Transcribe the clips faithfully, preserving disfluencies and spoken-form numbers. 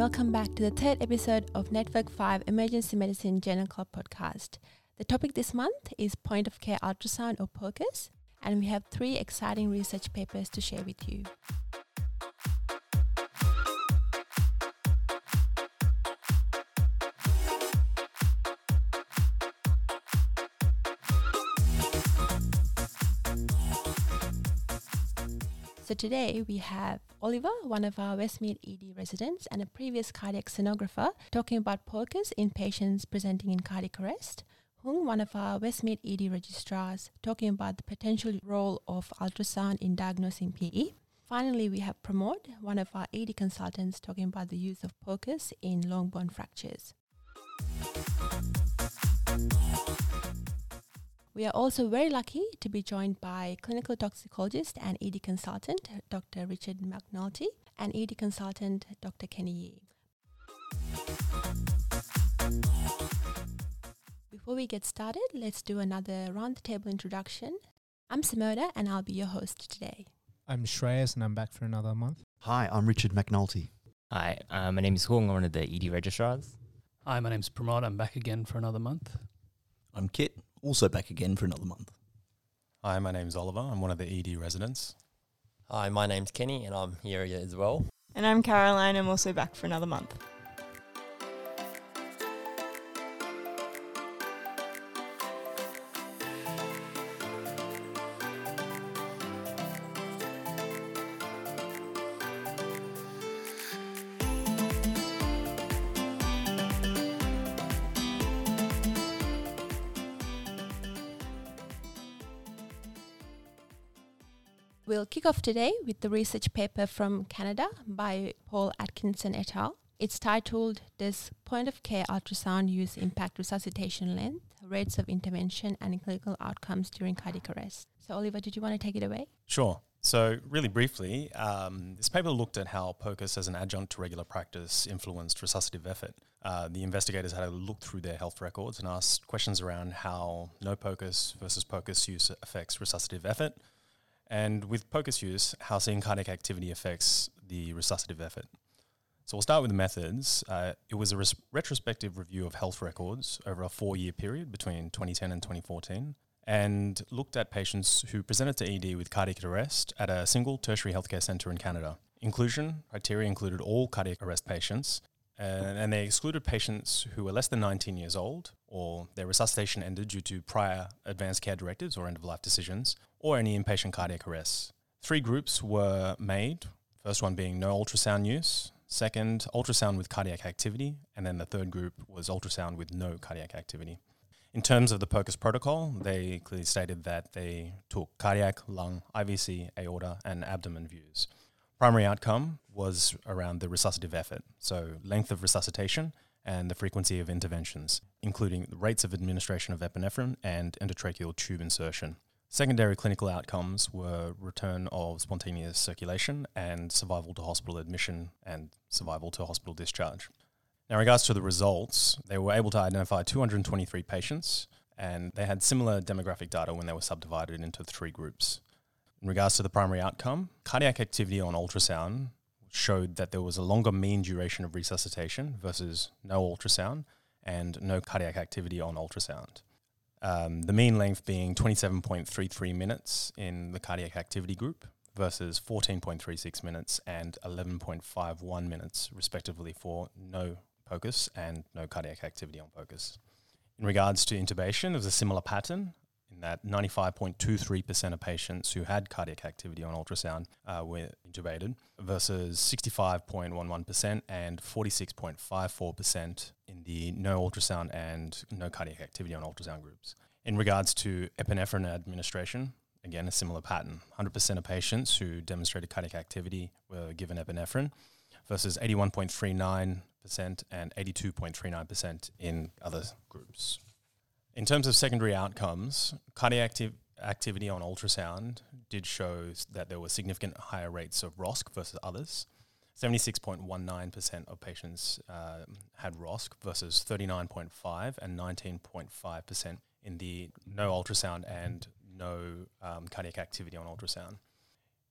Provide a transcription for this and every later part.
Welcome back to the third episode of Network five Emergency Medicine Journal Club podcast. The topic this month is point of care ultrasound or POCUS, and we have three exciting research papers to share with you. So today we have Oliver, one of our Westmead E D residents and a previous cardiac sonographer, talking about POCUS in patients presenting in cardiac arrest. Hung, one of our Westmead E D registrars, talking about the potential role of ultrasound in diagnosing P E. Finally, we have Pramod, one of our E D consultants, talking about the use of POCUS in long bone fractures. We are also very lucky to be joined by clinical toxicologist and E D consultant, Doctor Richard McNulty, and E D consultant, Doctor Kenny Yee. Before we get started, let's do another round-the-table introduction. I'm Simoda, and I'll be your host today. I'm Shreyas, and I'm back for another month. Hi, I'm Richard McNulty. Hi, uh, my name is Hung, I'm one of the E D registrars. Hi, my name's Pramod, I'm back again for another month. I'm Kit. Also back again for another month. Hi, my name's Oliver. I'm one of the E D residents. Hi, my name's Kenny and I'm here as well. And I'm Caroline. I'm also back for another month. We'll kick off today with the research paper from Canada by Paul Atkinson et al. It's titled, Does Point of Care Ultrasound Use Impact Resuscitation Length, Rates of Intervention and Clinical Outcomes During Cardiac Arrest? So Oliver, did you want to take it away? Sure. So really briefly, um, this paper looked at how POCUS as an adjunct to regular practice influenced resuscitative effort. Uh, the investigators had a look through their health records and asked questions around how no POCUS versus POCUS use affects resuscitative effort, and with POCUS use, how seeing cardiac activity affects the resuscitative effort. So we'll start with the methods. Uh, it was a res- retrospective review of health records over a four-year period between twenty ten and twenty fourteen, and looked at patients who presented to E D with cardiac arrest at a single tertiary healthcare centre in Canada. Inclusion criteria included all cardiac arrest patients, and, and they excluded patients who were less than nineteen years old, or their resuscitation ended due to prior advanced care directives or end-of-life decisions, or any inpatient cardiac arrests. Three groups were made, first one being no ultrasound use, second, ultrasound with cardiac activity, and then the third group was ultrasound with no cardiac activity. In terms of the POCUS protocol, they clearly stated that they took cardiac, lung, I V C, aorta, and abdomen views. Primary outcome was around the resuscitative effort, so length of resuscitation and the frequency of interventions, including the rates of administration of epinephrine and endotracheal tube insertion. Secondary clinical outcomes were return of spontaneous circulation and survival to hospital admission and survival to hospital discharge. Now, in regards to the results, they were able to identify two hundred twenty-three patients, and they had similar demographic data when they were subdivided into three groups. In regards to the primary outcome, cardiac activity on ultrasound showed that there was a longer mean duration of resuscitation versus no ultrasound and no cardiac activity on ultrasound. Um, the mean length being twenty-seven point three three minutes in the cardiac activity group versus fourteen point three six minutes and eleven point five one minutes respectively for no POCUS and no cardiac activity on POCUS. In regards to intubation, there was a similar pattern in that ninety-five point two three percent of patients who had cardiac activity on ultrasound uh, were intubated versus sixty-five point one one percent and forty-six point five four percent in the no ultrasound and no cardiac activity on ultrasound groups. In regards to epinephrine administration, again, a similar pattern. one hundred percent of patients who demonstrated cardiac activity were given epinephrine versus eighty-one point three nine percent and eighty-two point three nine percent in other groups. In terms of secondary outcomes, cardiac acti- activity on ultrasound did show that there were significant higher rates of R O S C versus others. seventy-six point one nine percent of patients uh, had R O S C versus thirty-nine point five percent and nineteen point five percent in the no ultrasound and no um, cardiac activity on ultrasound.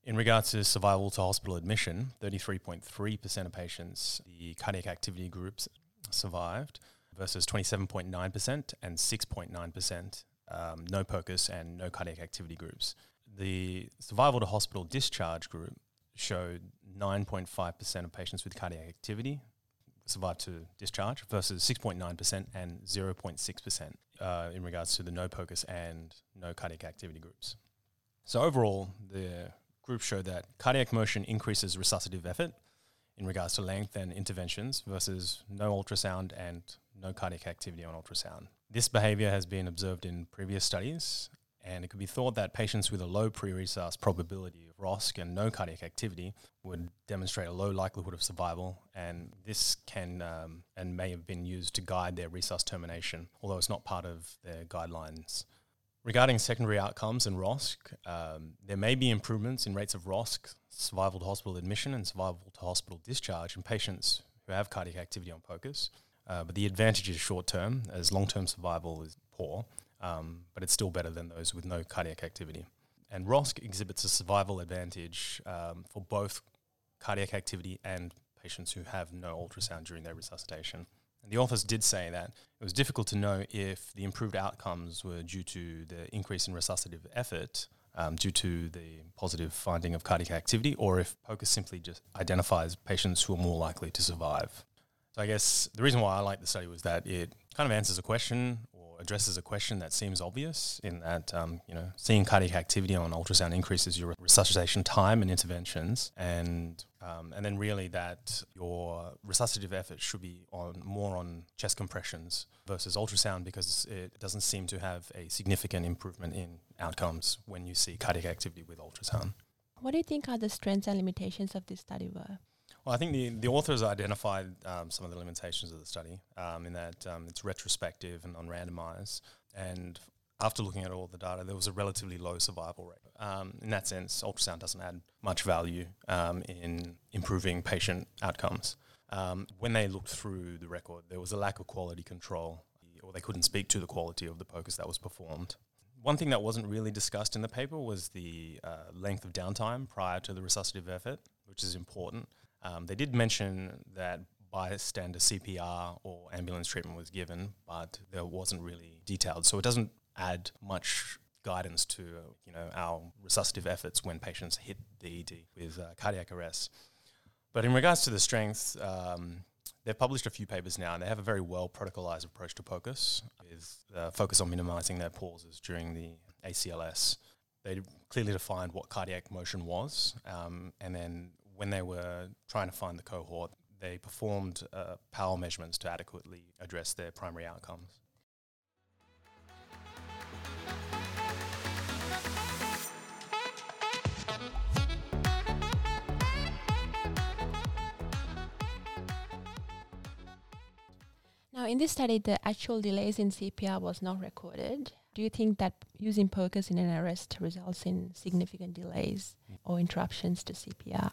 In regards to survival to hospital admission, thirty-three point three percent of patients, the cardiac activity groups survived versus twenty-seven point nine percent and six point nine percent um, no POCUS and no cardiac activity groups. The survival to hospital discharge group showed nine point five percent of patients with cardiac activity survived to discharge versus six point nine percent and zero point six percent uh, in regards to the no POCUS and no cardiac activity groups. So overall, the group showed that cardiac motion increases resuscitative effort in regards to length and interventions versus no ultrasound and no cardiac activity on ultrasound. This behavior has been observed in previous studies, and it could be thought that patients with a low pre-resusc probability of R O S C and no cardiac activity would demonstrate a low likelihood of survival, and this can um, and may have been used to guide their resusc termination, although it's not part of their guidelines. Regarding secondary outcomes and R O S C, um, there may be improvements in rates of R O S C, survival to hospital admission, and survival to hospital discharge in patients who have cardiac activity on POCUS, uh, but the advantage is short-term, as long-term survival is poor. Um, but it's still better than those with no cardiac activity. And R O S C exhibits a survival advantage um, for both cardiac activity and patients who have no ultrasound during their resuscitation. And the authors did say that it was difficult to know if the improved outcomes were due to the increase in resuscitative effort um, due to the positive finding of cardiac activity, or if POCUS simply just identifies patients who are more likely to survive. So I guess the reason why I like the study was that it kind of answers a question, addresses a question that seems obvious in that, um, you know, seeing cardiac activity on ultrasound increases your resuscitation time and interventions. And um, and then really that your resuscitative effort should be on more on chest compressions versus ultrasound, because it doesn't seem to have a significant improvement in outcomes when you see cardiac activity with ultrasound. What do you think are the strengths and limitations of this study were? Well, I think the, the authors identified um, some of the limitations of the study um, in that um, it's retrospective and non-randomized. And after looking at all the data, there was a relatively low survival rate. Um, in that sense, ultrasound doesn't add much value um, in improving patient outcomes. Um, when they looked through the record, there was a lack of quality control, or they couldn't speak to the quality of the POCUS that was performed. One thing that wasn't really discussed in the paper was the uh, length of downtime prior to the resuscitative effort, which is important. Um, they did mention that bystander C P R or ambulance treatment was given, but there wasn't really detailed. So it doesn't add much guidance to uh, you know our resuscitative efforts when patients hit the E D with uh, cardiac arrest. But in regards to the strengths, um, they've published a few papers now, and they have a very well protocolized approach to POCUS with uh, focus on minimizing their pauses during the A C L S. They clearly defined what cardiac motion was, um, and then when they were trying to find the cohort, they performed uh, power measurements to adequately address their primary outcomes. Now, in this study, the actual delays in C P R was not recorded. Do you think that using POCUS in an arrest results in significant delays or interruptions to C P R?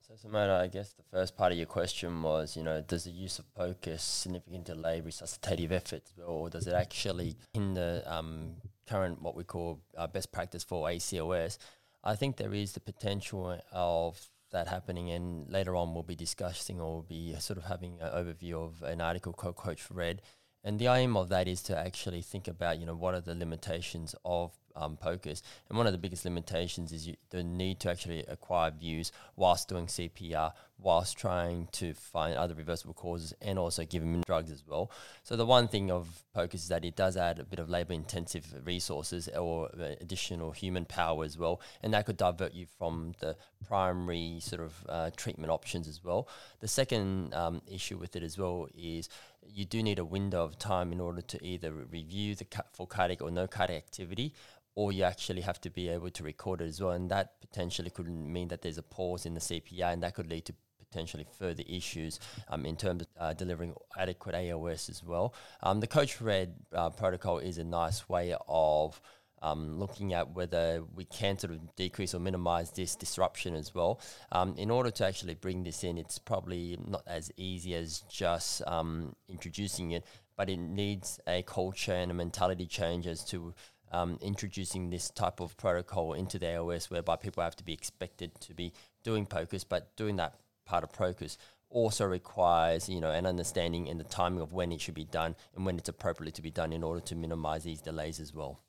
So, Simona, I guess the first part of your question was, you know, does the use of POCUS significantly delay resuscitative efforts, or does it actually hinder um, current what we call uh, best practice for A C L S? I think there is the potential of that happening, and later on we'll be discussing or we'll be sort of having an overview of an article called Coach Red. And the aim of that is to actually think about, you know, what are the limitations of um, POCUS. And one of the biggest limitations is you, the need to actually acquire views whilst doing C P R, whilst trying to find other reversible causes, and also giving drugs as well. So the one thing of POCUS is that it does add a bit of labour-intensive resources or additional human power as well, and that could divert you from the primary sort of uh, treatment options as well. The second um, issue with it as well is you do need a window of time in order to either review the ca- for cardiac or no cardiac activity, or you actually have to be able to record it as well, and that potentially could mean that there's a pause in the C P R, and that could lead to potentially further issues um, in terms of uh, delivering adequate A O S as well. Um, the Coach Red uh, protocol is a nice way of Um, looking at whether we can sort of decrease or minimise this disruption as well. Um, in order to actually bring this in, it's probably not as easy as just um, introducing it, but it needs a culture and a mentality change as to um, introducing this type of protocol into the A O S, whereby people have to be expected to be doing POCUS, but doing that part of POCUS also requires, you know, an understanding and the timing of when it should be done and when it's appropriately to be done in order to minimize these delays as well.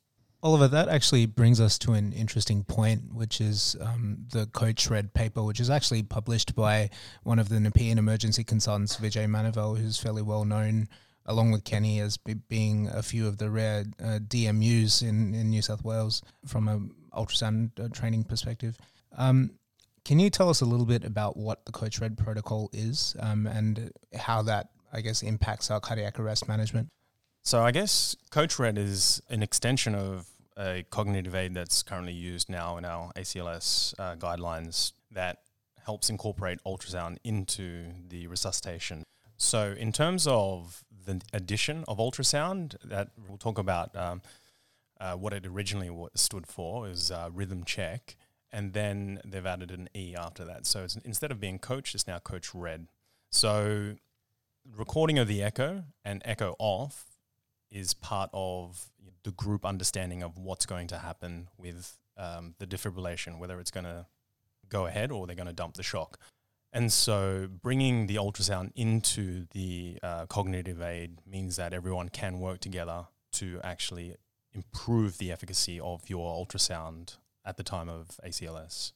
Oliver, that actually brings us to an interesting point, which is um, the Coach Red paper, which is actually published by one of the Nepean emergency consultants, Vijay Manevel, who's fairly well known, along with Kenny, as be- being a few of the rare uh, D M Us in, in New South Wales from an ultrasound uh, training perspective. Um, can you tell us a little bit about what the Coach Red protocol is um, and how that, I guess, impacts our cardiac arrest management? So I guess Coach Red is an extension of a cognitive aid that's currently used now in our A C L S uh, guidelines that helps incorporate ultrasound into the resuscitation. So in terms of the addition of ultrasound, that we'll talk about um, uh, what it originally stood for is uh, rhythm check, and then they've added an E after that. So it's, instead of being Coach, it's now Coach Red. So recording of the echo and echo off is part of the group understanding of what's going to happen with um, the defibrillation, whether it's going to go ahead or they're going to dump the shock. And so bringing the ultrasound into the uh, cognitive aid means that everyone can work together to actually improve the efficacy of your ultrasound at the time of A C L S.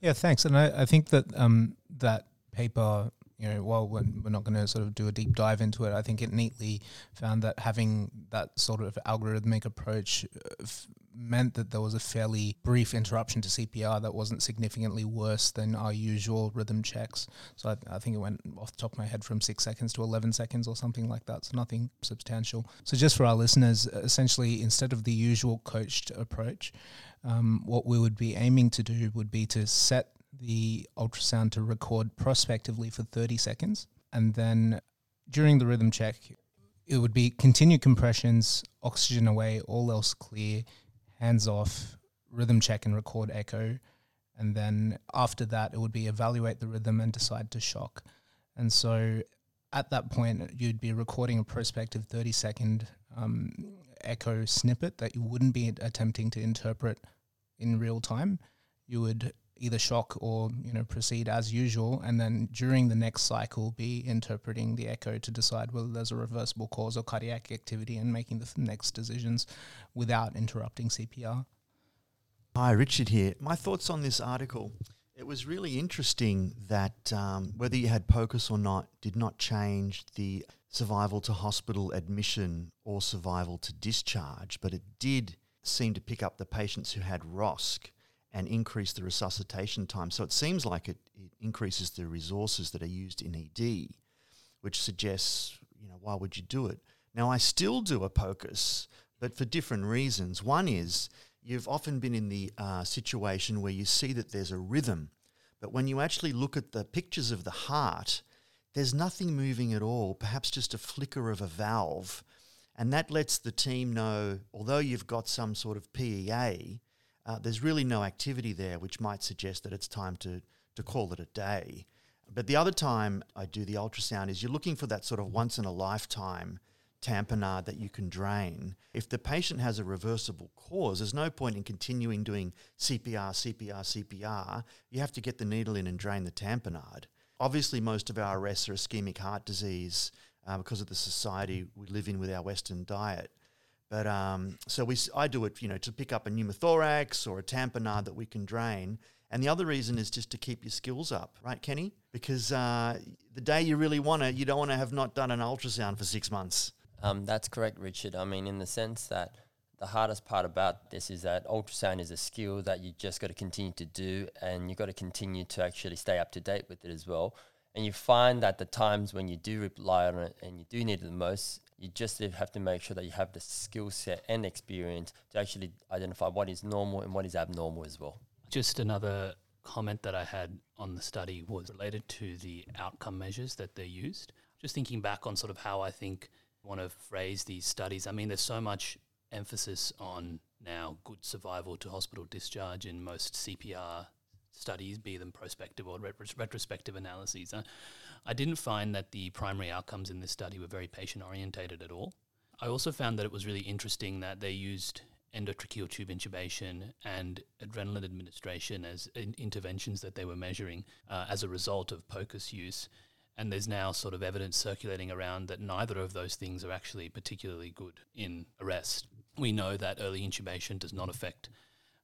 Yeah, thanks. And I, I think that um, that paper, you know, while we're not going to sort of do a deep dive into it, I think it neatly found that having that sort of algorithmic approach f- meant that there was a fairly brief interruption to C P R that wasn't significantly worse than our usual rhythm checks. So I, I think it went off the top of my head from six seconds to eleven seconds or something like that, so nothing substantial. So just for our listeners, essentially, instead of the usual coached approach, um, what we would be aiming to do would be to set the ultrasound to record prospectively for thirty seconds. And then during the rhythm check, it would be continue compressions, oxygen away, all else clear, hands off, rhythm check and record echo. And then after that, it would be evaluate the rhythm and decide to shock. And so at that point, you'd be recording a prospective thirty second um, echo snippet that you wouldn't be attempting to interpret in real time. You would either shock or, you know, proceed as usual, and then during the next cycle be interpreting the echo to decide whether there's a reversible cause or cardiac activity and making the next decisions without interrupting C P R. Hi, Richard here. My thoughts on this article. It was really interesting that um, whether you had POCUS or not did not change the survival to hospital admission or survival to discharge, but it did seem to pick up the patients who had R O S C and increase the resuscitation time. So it seems like it, it increases the resources that are used in E D, which suggests, you know, why would you do it? Now, I still do a POCUS, but for different reasons. One is you've often been in the uh, situation where you see that there's a rhythm, but when you actually look at the pictures of the heart, there's nothing moving at all, perhaps just a flicker of a valve. And that lets the team know, although you've got some sort of P E A, Uh, there's really no activity there, which might suggest that it's time to, to call it a day. But the other time I do the ultrasound is you're looking for that sort of once-in-a-lifetime tamponade that you can drain. If the patient has a reversible cause, there's no point in continuing doing C P R, C P R, C P R. You have to get the needle in and drain the tamponade. Obviously, most of our arrests are ischemic heart disease uh, because of the society we live in with our Western diet. But um, so we, I do it, you know, to pick up a pneumothorax or a tamponade that we can drain. And the other reason is just to keep your skills up, right, Kenny? Because uh, the day you really want to, you don't want to have not done an ultrasound for six months. Um, that's correct, Richard. I mean, in the sense that the hardest part about this is that ultrasound is a skill that you just got to continue to do, and you've got to continue to actually stay up to date with it as well. And you find that the times when you do rely on it and you do need it the most, you just have to make sure that you have the skill set and experience to actually identify what is normal and what is abnormal as well. Just another comment that I had on the study was related to the outcome measures that they used. Just thinking back on sort of how I think I want to phrase these studies. I mean, there's so much emphasis on now good survival to hospital discharge in most C P R studies, be them prospective or retros- retrospective analyses. Uh, I didn't find that the primary outcomes in this study were very patient-orientated at all. I also found that it was really interesting that they used endotracheal tube intubation and adrenaline administration as in interventions that they were measuring uh, as a result of POCUS use. And there's now sort of evidence circulating around that neither of those things are actually particularly good in arrest. We know that early intubation does not affect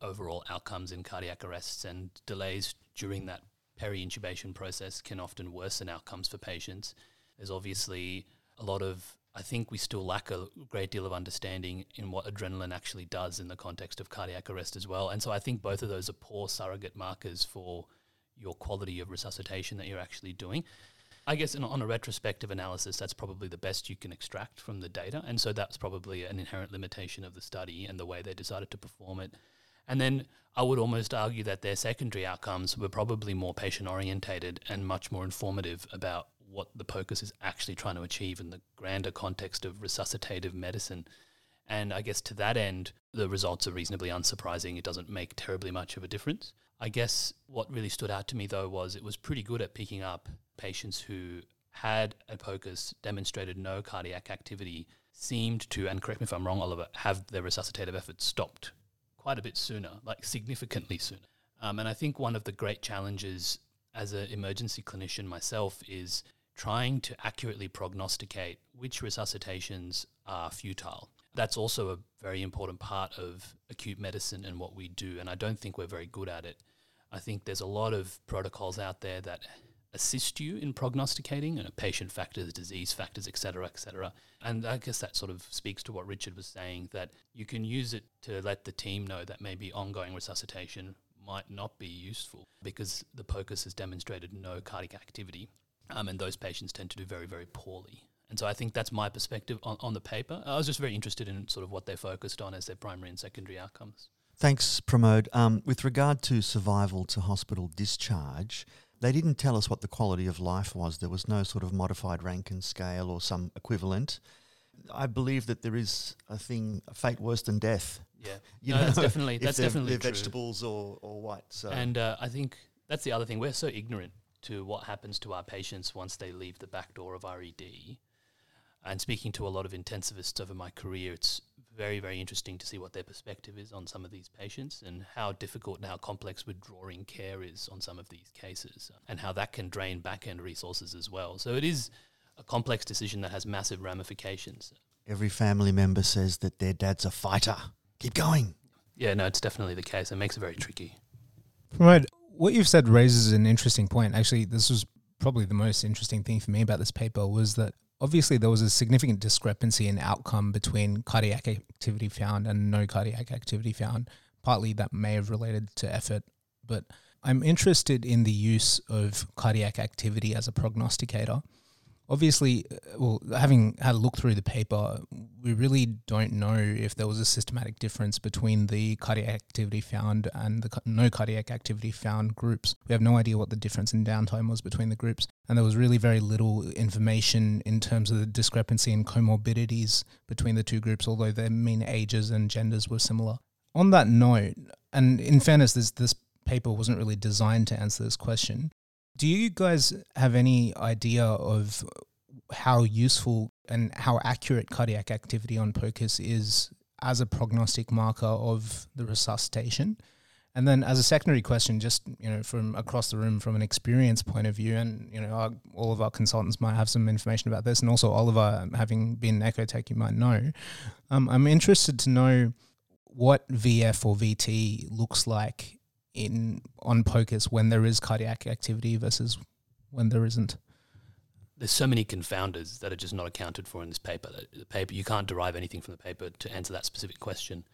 overall outcomes in cardiac arrests, and delays during that peri-intubation process can often worsen outcomes for patients. There's obviously a lot of, I think we still lack a great deal of understanding in what adrenaline actually does in the context of cardiac arrest as well. And so I think both of those are poor surrogate markers for your quality of resuscitation that you're actually doing. I guess in, on a retrospective analysis, that's probably the best you can extract from the data. And so that's probably an inherent limitation of the study and the way they decided to perform it. And then I would almost argue that their secondary outcomes were probably more patient-orientated and much more informative about what the POCUS is actually trying to achieve in the grander context of resuscitative medicine. And I guess to that end, the results are reasonably unsurprising. It doesn't make terribly much of a difference. I guess what really stood out to me, though, was it was pretty good at picking up patients who had a POCUS, demonstrated no cardiac activity, seemed to, and correct me if I'm wrong, Oliver, have their resuscitative efforts stopped quite a bit sooner, like significantly sooner. Um, and I think one of the great challenges as an emergency clinician myself is trying to accurately prognosticate which resuscitations are futile. That's also a very important part of acute medicine and what we do, and I don't think we're very good at it. I think there's a lot of protocols out there that assist you in prognosticating, and you know, patient factors, disease factors, et cetera, et cetera. And I guess that sort of speaks to what Richard was saying, that you can use it to let the team know that maybe ongoing resuscitation might not be useful because the POCUS has demonstrated no cardiac activity, um, and those patients tend to do very, very poorly. And so I think that's my perspective on, on the paper. I was just very interested in sort of what they focused on as their primary and secondary outcomes. Thanks, Pramod. Um, with regard to survival to hospital discharge, they didn't tell us what the quality of life was. There was no sort of modified Rankin scale or some equivalent. I believe that there is a thing, a fate worse than death. Yeah, you no, know, that's definitely, that's definitely true. If they're vegetables or, or white. So. And uh, I think that's the other thing. We're so ignorant to what happens to our patients once they leave the back door of our E D. And speaking to a lot of intensivists over my career, it's very, very interesting to see what their perspective is on some of these patients and how difficult and how complex withdrawing care is on some of these cases and how that can drain back-end resources as well. So it is a complex decision that has massive ramifications. Every family member says that their dad's a fighter. Keep going. Yeah, no, it's definitely the case. It makes it very tricky. Right. What you've said raises an interesting point. Actually, this was probably the most interesting thing for me about this paper was that obviously there was a significant discrepancy in outcome between cardiac activity found and no cardiac activity found. Partly that may have related to effort, but I'm interested in the use of cardiac activity as a prognosticator. Obviously, well, having had a look through the paper, we really don't know if there was a systematic difference between the cardiac activity found and the no cardiac activity found groups. We have no idea what the difference in downtime was between the groups, and there was really very little information in terms of the discrepancy in comorbidities between the two groups, although their mean ages and genders were similar. On that note, and in fairness, this, this paper wasn't really designed to answer this question. Do you guys have any idea of how useful and how accurate cardiac activity on POCUS is as a prognostic marker of the resuscitation? And then as a secondary question, just, you know, from across the room, from an experience point of view, and, you know, our, all of our consultants might have some information about this, and also Oliver, having been an ecotech, you might know. Um, I'm interested to know what V F or V T looks like in on POCUS when there is cardiac activity versus when there isn't. There's so many confounders that are just not accounted for in this paper. The paper, you can't derive anything from the paper to answer that specific question.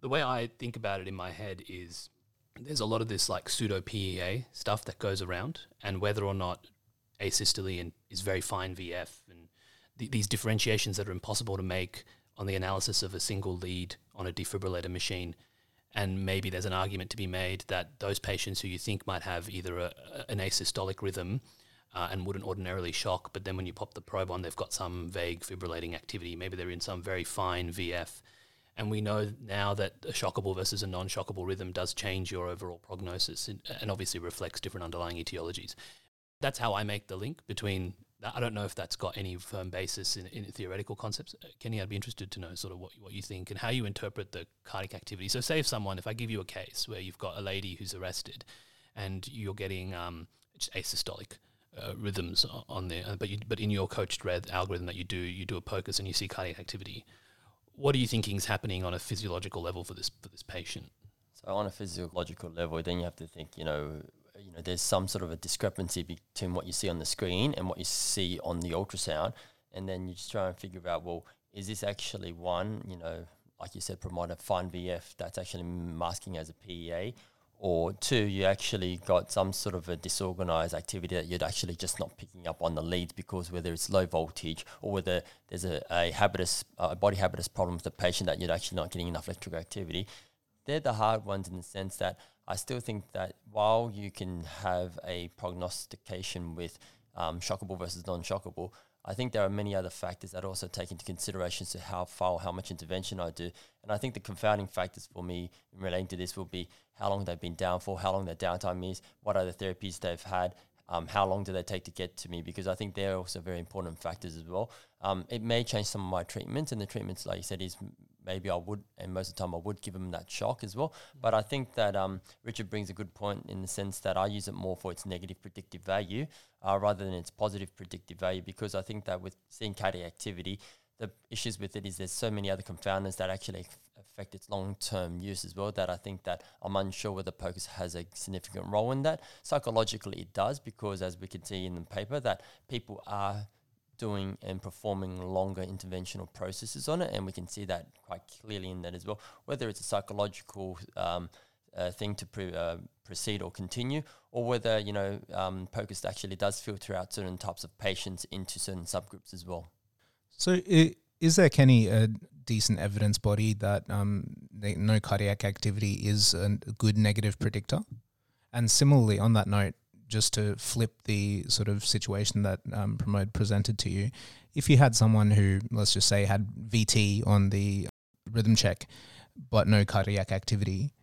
The way I think about it in my head is there's a lot of this like pseudo P E A stuff that goes around, and whether or not asystole and is very fine V F and th- these differentiations that are impossible to make on the analysis of a single lead on a defibrillator machine. And maybe there's an argument to be made that those patients who you think might have either a, an asystolic rhythm uh, and wouldn't ordinarily shock, but then when you pop the probe on, they've got some vague fibrillating activity. Maybe they're in some very fine V F. And we know now that a shockable versus a non-shockable rhythm does change your overall prognosis and, and obviously reflects different underlying etiologies. That's how I make the link between I don't know if that's got any firm basis in, in theoretical concepts. Kenny, I'd be interested to know sort of what, what you think and how you interpret the cardiac activity. So say if someone, if I give you a case where you've got a lady who's arrested and you're getting um, asystolic uh, rhythms on there, but you, but in your Coach Red algorithm that you do, you do a POCUS and you see cardiac activity. What are you thinking is happening on a physiological level for this for this patient? So on a physiological level, then you have to think, you know, you know, there's some sort of a discrepancy between what you see on the screen and what you see on the ultrasound, and then you just try and figure out, well, is this actually one, you know, like you said, promoter fine V F that's actually masking as a P E A, or two, you actually got some sort of a disorganized activity that you're actually just not picking up on the leads because whether it's low voltage or whether there's a, a habitus, a body habitus problem with the patient that you're actually not getting enough electrical activity. They're the hard ones in the sense that I still think that while you can have a prognostication with um, shockable versus non-shockable, I think there are many other factors that also take into consideration to how far, how much intervention I do. And I think the confounding factors for me in relating to this will be how long they've been down for, how long their downtime is, what other therapies they've had, um, how long do they take to get to me, because I think they're also very important factors as well. Um, it may change some of my treatments, and the treatments, like you said, is maybe I would, and most of the time I would give them that shock as well. Mm-hmm. But I think that um, Richard brings a good point in the sense that I use it more for its negative predictive value uh, rather than its positive predictive value, because I think that with seeing cardiac activity, the issues with it is there's so many other confounders that actually affect its long-term use as well that I think that I'm unsure whether POCUS has a significant role in that. Psychologically, it does, because as we can see in the paper, that people are doing and performing longer interventional processes on it, and we can see that quite clearly in that as well, whether it's a psychological um, uh, thing to pre- uh, proceed or continue, or whether, you know, um, POCUS actually does filter out certain types of patients into certain subgroups as well. So is there, Kenny, a decent evidence body that um, no cardiac activity is a good negative predictor? And similarly, on that note, just to flip the sort of situation that um, Pramod presented to you, if you had someone who, let's just say, had V T on the rhythm check but no cardiac activity,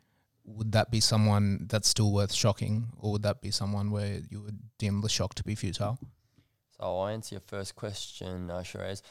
would that be someone that's still worth shocking, or would that be someone where you would deem the shock to be futile? So I'll answer your first question, uh, Sherez.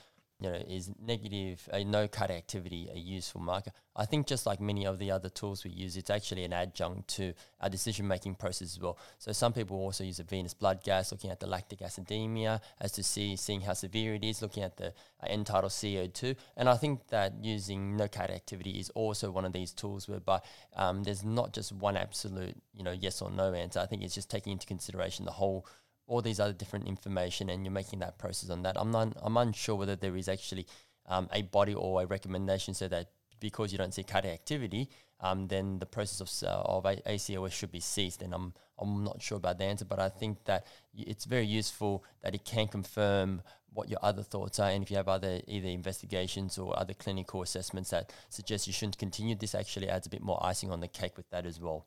You know, is negative, uh, no cardiac activity a useful marker? I think just like many of the other tools we use, it's actually an adjunct to our decision-making process as well. So some people also use a venous blood gas, looking at the lactic acidemia as to see, seeing how severe it is, looking at the uh, end-tidal C O two. And I think that using no cardiac activity is also one of these tools whereby um, there's not just one absolute, you know, yes or no answer. I think it's just taking into consideration the whole, all these other different information, and you're making that process on that. I'm not, I'm unsure whether there is actually um, a body or a recommendation so that because you don't see cardiac activity, um, then the process of uh, of A C L S should be ceased. And I'm I'm not sure about the answer, but I think that it's very useful that it can confirm what your other thoughts are, and if you have other either investigations or other clinical assessments that suggest you shouldn't continue, this actually adds a bit more icing on the cake with that as well.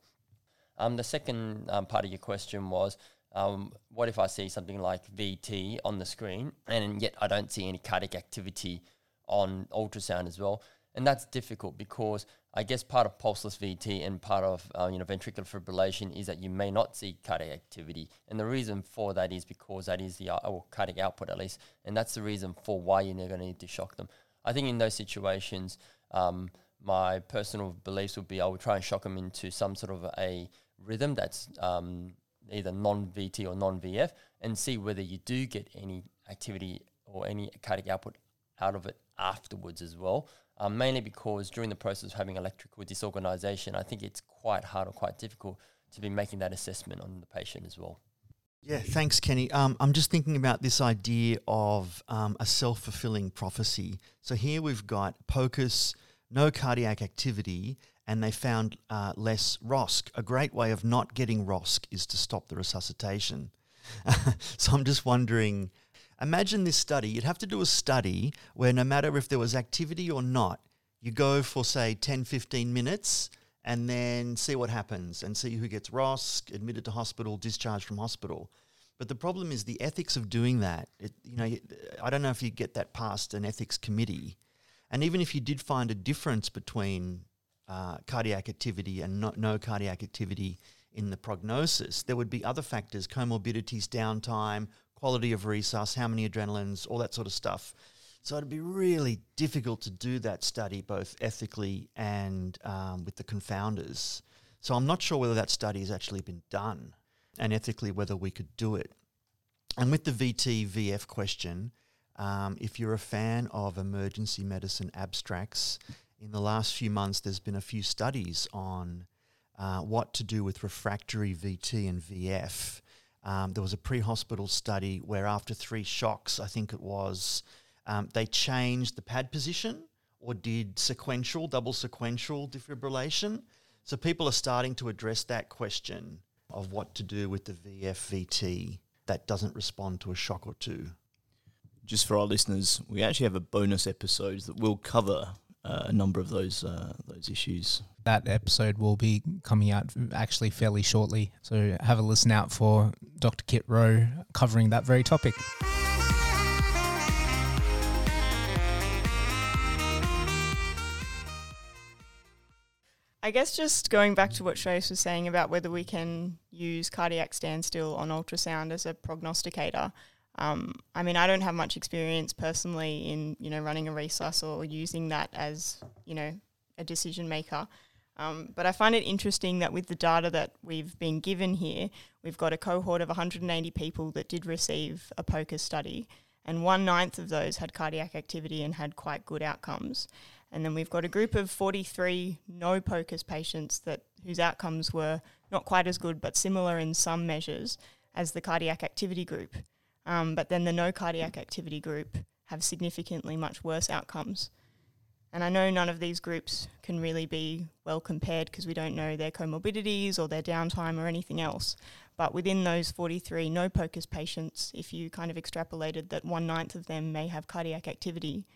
Um, the second um, part of your question was, Um, what if I see something like V T on the screen and yet I don't see any cardiac activity on ultrasound as well? And that's difficult because I guess part of pulseless V T and part of uh, you know ventricular fibrillation is that you may not see cardiac activity. And the reason for that is because that is the uh, cardiac output at least, and that's the reason for why you're going to need to shock them. I think in those situations, um, my personal beliefs would be I would try and shock them into some sort of a rhythm that's Um, either non-V T or non-V F, and see whether you do get any activity or any cardiac output out of it afterwards as well, um, mainly because during the process of having electrical disorganization, I think it's quite hard or quite difficult to be making that assessment on the patient as well. Yeah, thanks, Kenny. Um, I'm just thinking about this idea of um, a self-fulfilling prophecy. So here we've got POCUS, no cardiac activity, and they found uh, less R O S C. A great way of not getting R O S C is to stop the resuscitation. So I'm just wondering, imagine this study. You'd have to do a study where no matter if there was activity or not, you go for, say, ten, fifteen minutes and then see what happens and see who gets R O S C, admitted to hospital, discharged from hospital. But the problem is the ethics of doing that. It, you know, I don't know if you get that past an ethics committee. And even if you did find a difference between Uh, cardiac activity and not, no cardiac activity in the prognosis, there would be other factors, comorbidities, downtime, quality of resus, how many adrenalines, all that sort of stuff. So it'd be really difficult to do that study both ethically and um, with the confounders. So I'm not sure whether that study has actually been done and ethically whether we could do it. And with the V T V F question, um, if you're a fan of emergency medicine abstracts, in the last few months there's been a few studies on uh, what to do with refractory V T and V F. Um, there was a pre-hospital study where after three shocks, I think it was, um, they changed the pad position or did sequential, double sequential defibrillation. So people are starting to address that question of what to do with the V F V T that doesn't respond to a shock or two. Just for our listeners, we actually have a bonus episode that will cover uh, a number of those uh, those issues. That episode will be coming out actually fairly shortly, so have a listen out for Doctor Kit Rowe covering that very topic. I guess just going back to what Shreyas was saying about whether we can use cardiac standstill on ultrasound as a prognosticator. Um, I mean, I don't have much experience personally in, you know, running a resus or using that as, you know, a decision maker. Um, but I find it interesting that with the data that we've been given here, we've got a cohort of one hundred eighty people that did receive a POCUS study, and one-ninth of those had cardiac activity and had quite good outcomes. And then we've got a group of forty-three no-POCUS patients that whose outcomes were not quite as good but similar in some measures as the cardiac activity group. Um, but then the no-cardiac activity group have significantly much worse outcomes. And I know none of these groups can really be well compared because we don't know their comorbidities or their downtime or anything else. But within those forty-three no-POCUS patients, if you kind of extrapolated that one-ninth of them may have cardiac activity,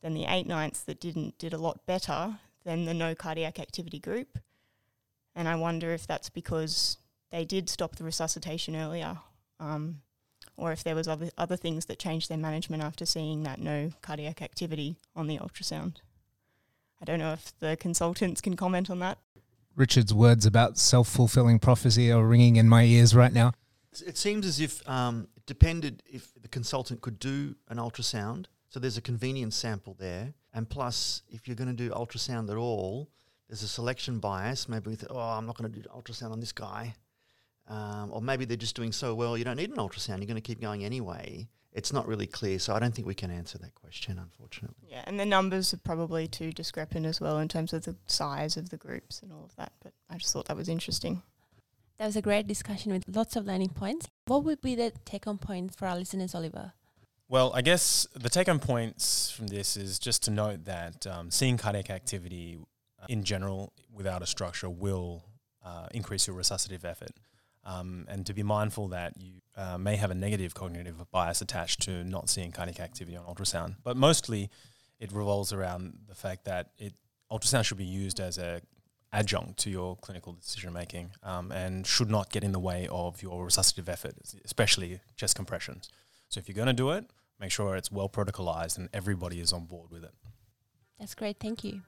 then the eight-ninths that didn't did a lot better than the no cardiac activity group. And I wonder if that's because they did stop the resuscitation earlier um, or if there was other, other things that changed their management after seeing that no cardiac activity on the ultrasound. I don't know if the consultants can comment on that. Richard's words about self-fulfilling prophecy are ringing in my ears right now. It seems as if um, it depended if the consultant could do an ultrasound. So there's a convenience sample there. And plus, if you're going to do ultrasound at all, there's a selection bias. Maybe we think, oh, I'm not going to do ultrasound on this guy. Um, or maybe they're just doing so well, you don't need an ultrasound. You're going to keep going anyway. It's not really clear. So I don't think we can answer that question, unfortunately. Yeah, and the numbers are probably too discrepant as well in terms of the size of the groups and all of that. But I just thought that was interesting. That was a great discussion with lots of learning points. What would be the take-home point for our listeners, Oliver? Well, I guess the take-home points from this is just to note that um, seeing cardiac activity in general without a structure will uh, increase your resuscitative effort, um, and to be mindful that you uh, may have a negative cognitive bias attached to not seeing cardiac activity on ultrasound. But mostly it revolves around the fact that it ultrasound should be used as an adjunct to your clinical decision-making um, and should not get in the way of your resuscitative effort, especially chest compressions. So if you're going to do it, make sure it's well protocolized and everybody is on board with it. That's great. Thank you.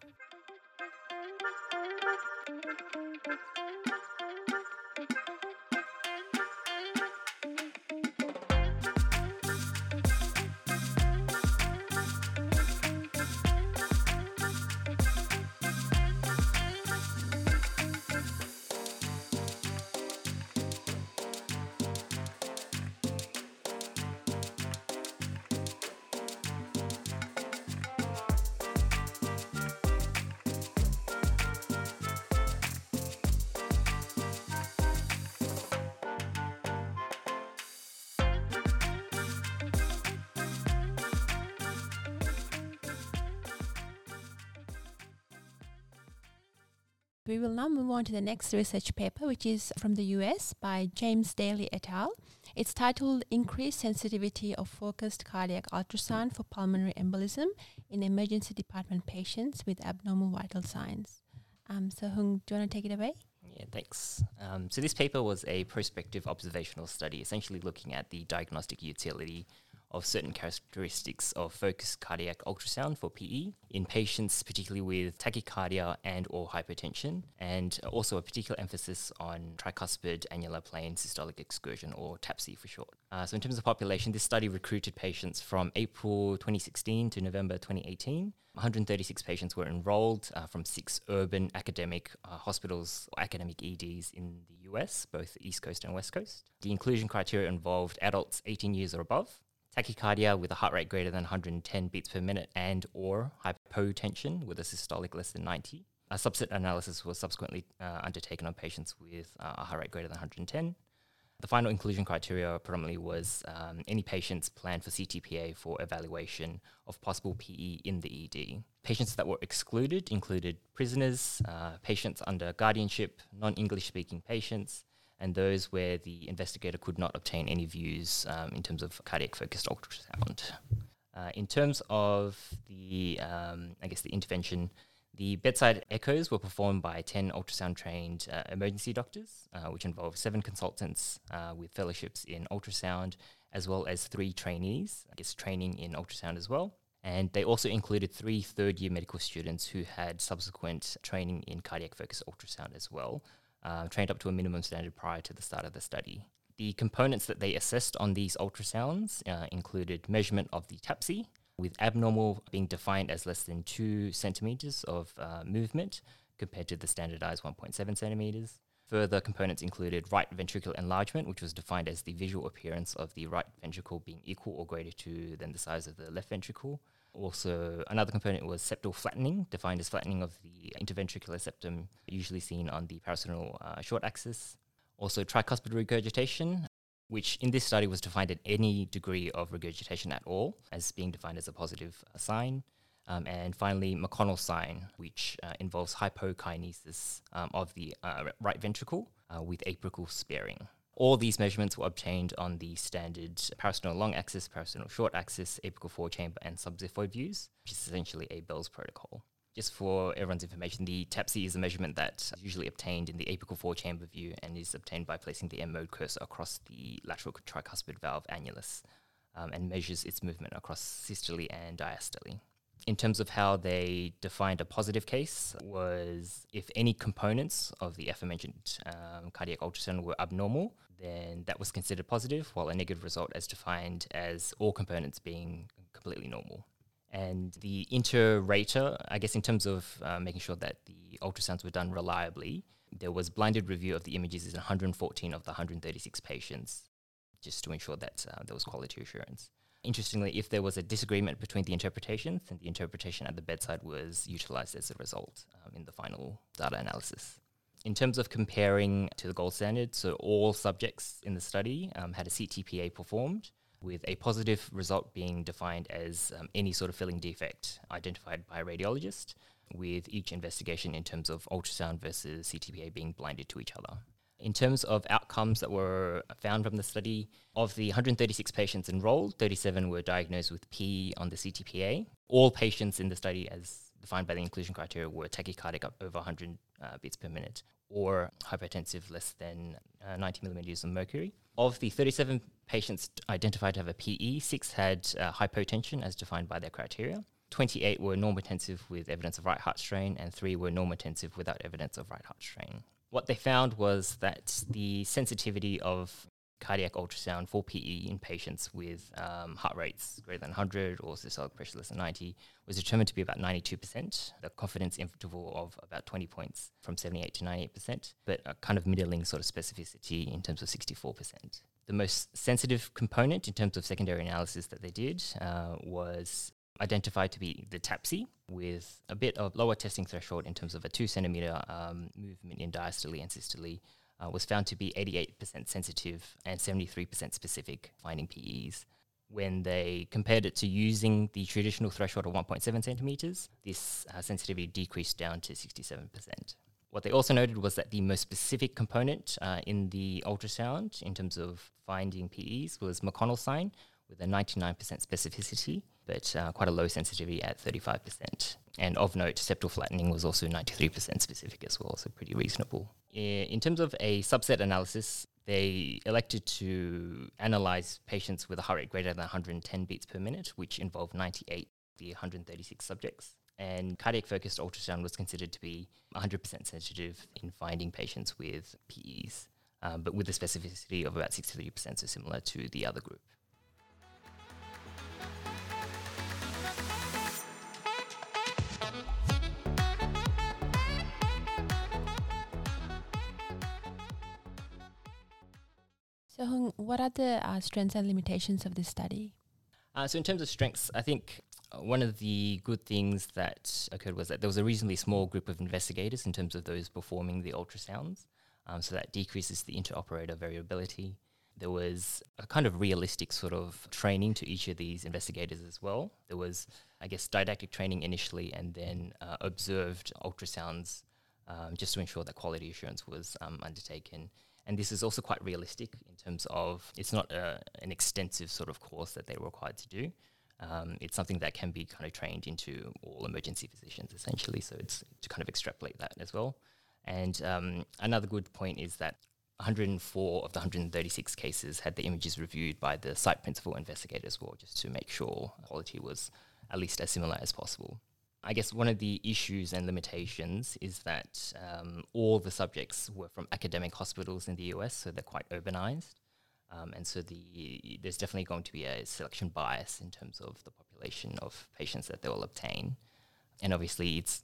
We will now move on to the next research paper, which is from the U S by James Daly et al. It's titled Increased Sensitivity of Focused Cardiac Ultrasound for Pulmonary Embolism in Emergency Department Patients with Abnormal Vital Signs. Um, so Hung, do you want to take it away? Yeah, thanks. Um, so this paper was a prospective observational study, essentially looking at the diagnostic utility of certain characteristics of focused cardiac ultrasound for P E in patients particularly with tachycardia and or hypertension, and also a particular emphasis on tricuspid annular plane systolic excursion, or TAPSE for short. Uh, so in terms of population, this study recruited patients from April twenty sixteen to November twenty eighteen. one hundred thirty-six patients were enrolled uh, from six urban academic uh, hospitals or academic E Ds in the U S, both East Coast and West Coast. The inclusion criteria involved adults eighteen years or above, tachycardia with a heart rate greater than one hundred ten beats per minute and or hypotension with a systolic less than ninety. A subset analysis was subsequently uh, undertaken on patients with uh, a heart rate greater than one hundred ten. The final inclusion criteria predominantly was um, any patients planned for C T P A for evaluation of possible P E in the E D. Patients that were excluded included prisoners, uh, patients under guardianship, non-English speaking patients, and those where the investigator could not obtain any views um, in terms of cardiac-focused ultrasound. Uh, in terms of the, um, I guess, the intervention, the bedside echoes were performed by ten ultrasound-trained uh, emergency doctors, uh, which involved seven consultants uh, with fellowships in ultrasound, as well as three trainees, I guess, training in ultrasound as well. And they also included three third-year medical students who had subsequent training in cardiac-focused ultrasound as well, Uh, trained up to a minimum standard prior to the start of the study. The components that they assessed on these ultrasounds uh, included measurement of the TAPSE, with abnormal being defined as less than two centimetres of uh, movement compared to the standardised one point seven centimetres. Further components included right ventricular enlargement, which was defined as the visual appearance of the right ventricle being equal or greater to than the size of the left ventricle. Also, another component was septal flattening, defined as flattening of the interventricular septum, usually seen on the parasternal uh, short axis. Also, tricuspid regurgitation, which in this study was defined at any degree of regurgitation at all, as being defined as a positive uh, sign. Um, and finally, McConnell's sign, which uh, involves hypokinesis um, of the uh, right ventricle uh, with apical sparing. All these measurements were obtained on the standard parasternal long axis, parasternal short axis, apical four-chamber and subxiphoid views, which is essentially a Bell's protocol. Just for everyone's information, the TAPSE is a measurement that is usually obtained in the apical four-chamber view and is obtained by placing the M-mode cursor across the lateral tricuspid valve annulus um, and measures its movement across systole and diastole. In terms of how they defined a positive case was if any components of the aforementioned um, cardiac ultrasound were abnormal, then that was considered positive, while a negative result as defined as all components being completely normal. And the inter-rater, I guess in terms of uh, making sure that the ultrasounds were done reliably, there was blinded review of the images in one hundred fourteen of the one hundred thirty-six patients, just to ensure that uh, there was quality assurance. Interestingly, if there was a disagreement between the interpretations, then the interpretation at the bedside was utilised as a result um, in the final data analysis. In terms of comparing to the gold standard, so all subjects in the study um, had a C T P A performed, with a positive result being defined as um, any sort of filling defect identified by a radiologist, with each investigation in terms of ultrasound versus C T P A being blinded to each other. In terms of outcomes that were found from the study, of the one hundred thirty-six patients enrolled, thirty-seven were diagnosed with P E on the C T P A. All patients in the study, as defined by the inclusion criteria, were tachycardic up over one hundred uh, beats per minute or hypertensive less than uh, ninety millimeters of mercury. Of the thirty-seven patients identified to have a P E, six had uh, hypotension as defined by their criteria. twenty-eight were normotensive with evidence of right heart strain, and three were normotensive without evidence of right heart strain. What they found was that the sensitivity of cardiac ultrasound for P E in patients with um, heart rates greater than one hundred or systolic pressure less than ninety was determined to be about ninety-two percent, the confidence interval of about twenty points from seventy-eight to ninety-eight percent, but a kind of middling sort of specificity in terms of sixty-four percent. The most sensitive component in terms of secondary analysis that they did uh, was identified to be the TAPSE, with a bit of lower testing threshold in terms of a two centimetre um, movement in diastole and systole, uh, was found to be eighty-eight percent sensitive and seventy-three percent specific, finding P Es. When they compared it to using the traditional threshold of one point seven centimetres, this uh, sensitivity decreased down to sixty-seven percent. What they also noted was that the most specific component uh, in the ultrasound in terms of finding P Es was McConnell's sign, with a ninety-nine percent specificity, but uh, quite a low sensitivity at thirty-five percent. And of note, septal flattening was also ninety-three percent specific as well, so pretty reasonable. In terms of a subset analysis, they elected to analyze patients with a heart rate greater than one hundred ten beats per minute, which involved ninety-eight of the one hundred thirty-six subjects. And cardiac-focused ultrasound was considered to be one hundred percent sensitive in finding patients with P Es, um, but with a specificity of about sixty-three percent, so similar to the other group. So what are the uh, strengths and limitations of this study? Uh, so in terms of strengths, I think one of the good things that occurred was that there was a reasonably small group of investigators in terms of those performing the ultrasounds. Um, so that decreases the inter-operator variability. There was a kind of realistic sort of training to each of these investigators as well. There was, I guess, didactic training initially and then uh, observed ultrasounds um, just to ensure that quality assurance was um, undertaken. And this is also quite realistic in terms of it's not a, an extensive sort of course that they were required to do. Um, it's something that can be kind of trained into all emergency physicians, essentially. So it's to kind of extrapolate that as well. And um, another good point is that one hundred four of the one hundred thirty-six cases had the images reviewed by the site principal investigator as well, just to make sure quality was at least as similar as possible. I guess one of the issues and limitations is that um, all the subjects were from academic hospitals in the U S, so they're quite urbanized. Um, and so the, there's definitely going to be a selection bias in terms of the population of patients that they will obtain. And obviously it's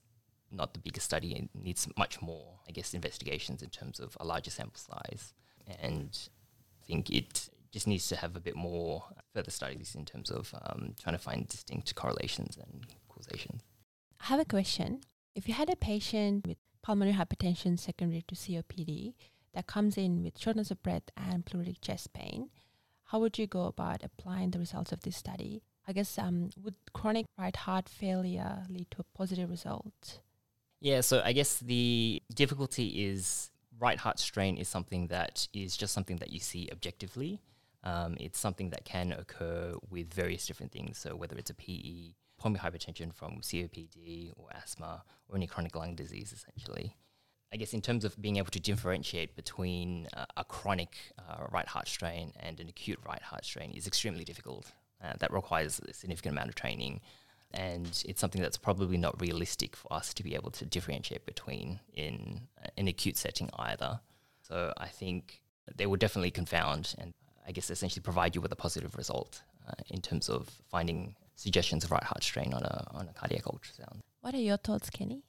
not the biggest study. It needs much more, I guess, investigations in terms of a larger sample size. And I think it just needs to have a bit more further studies in terms of um, trying to find distinct correlations and causations. I have a question. If you had a patient with pulmonary hypertension secondary to C O P D that comes in with shortness of breath and pleuritic chest pain, how would you go about applying the results of this study? I guess, um, would chronic right heart failure lead to a positive result? Yeah, so I guess the difficulty is right heart strain is something that is just something that you see objectively. Um, it's something that can occur with various different things. So whether it's a P E, pulmonary hypertension from C O P D or asthma or any chronic lung disease, essentially. I guess in terms of being able to differentiate between uh, a chronic uh, right heart strain and an acute right heart strain is extremely difficult. Uh, that requires a significant amount of training, and it's something that's probably not realistic for us to be able to differentiate between in uh, an acute setting either. So I think they will definitely confound and I guess essentially provide you with a positive result uh, in terms of finding suggestions of right heart strain on a on a cardiac ultrasound. What are your thoughts, Kenny?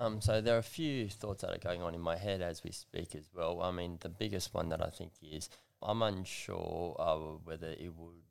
Um, so there are a few thoughts that are going on in my head as we speak as well. I mean, the biggest one that I think is I'm unsure uh, whether it would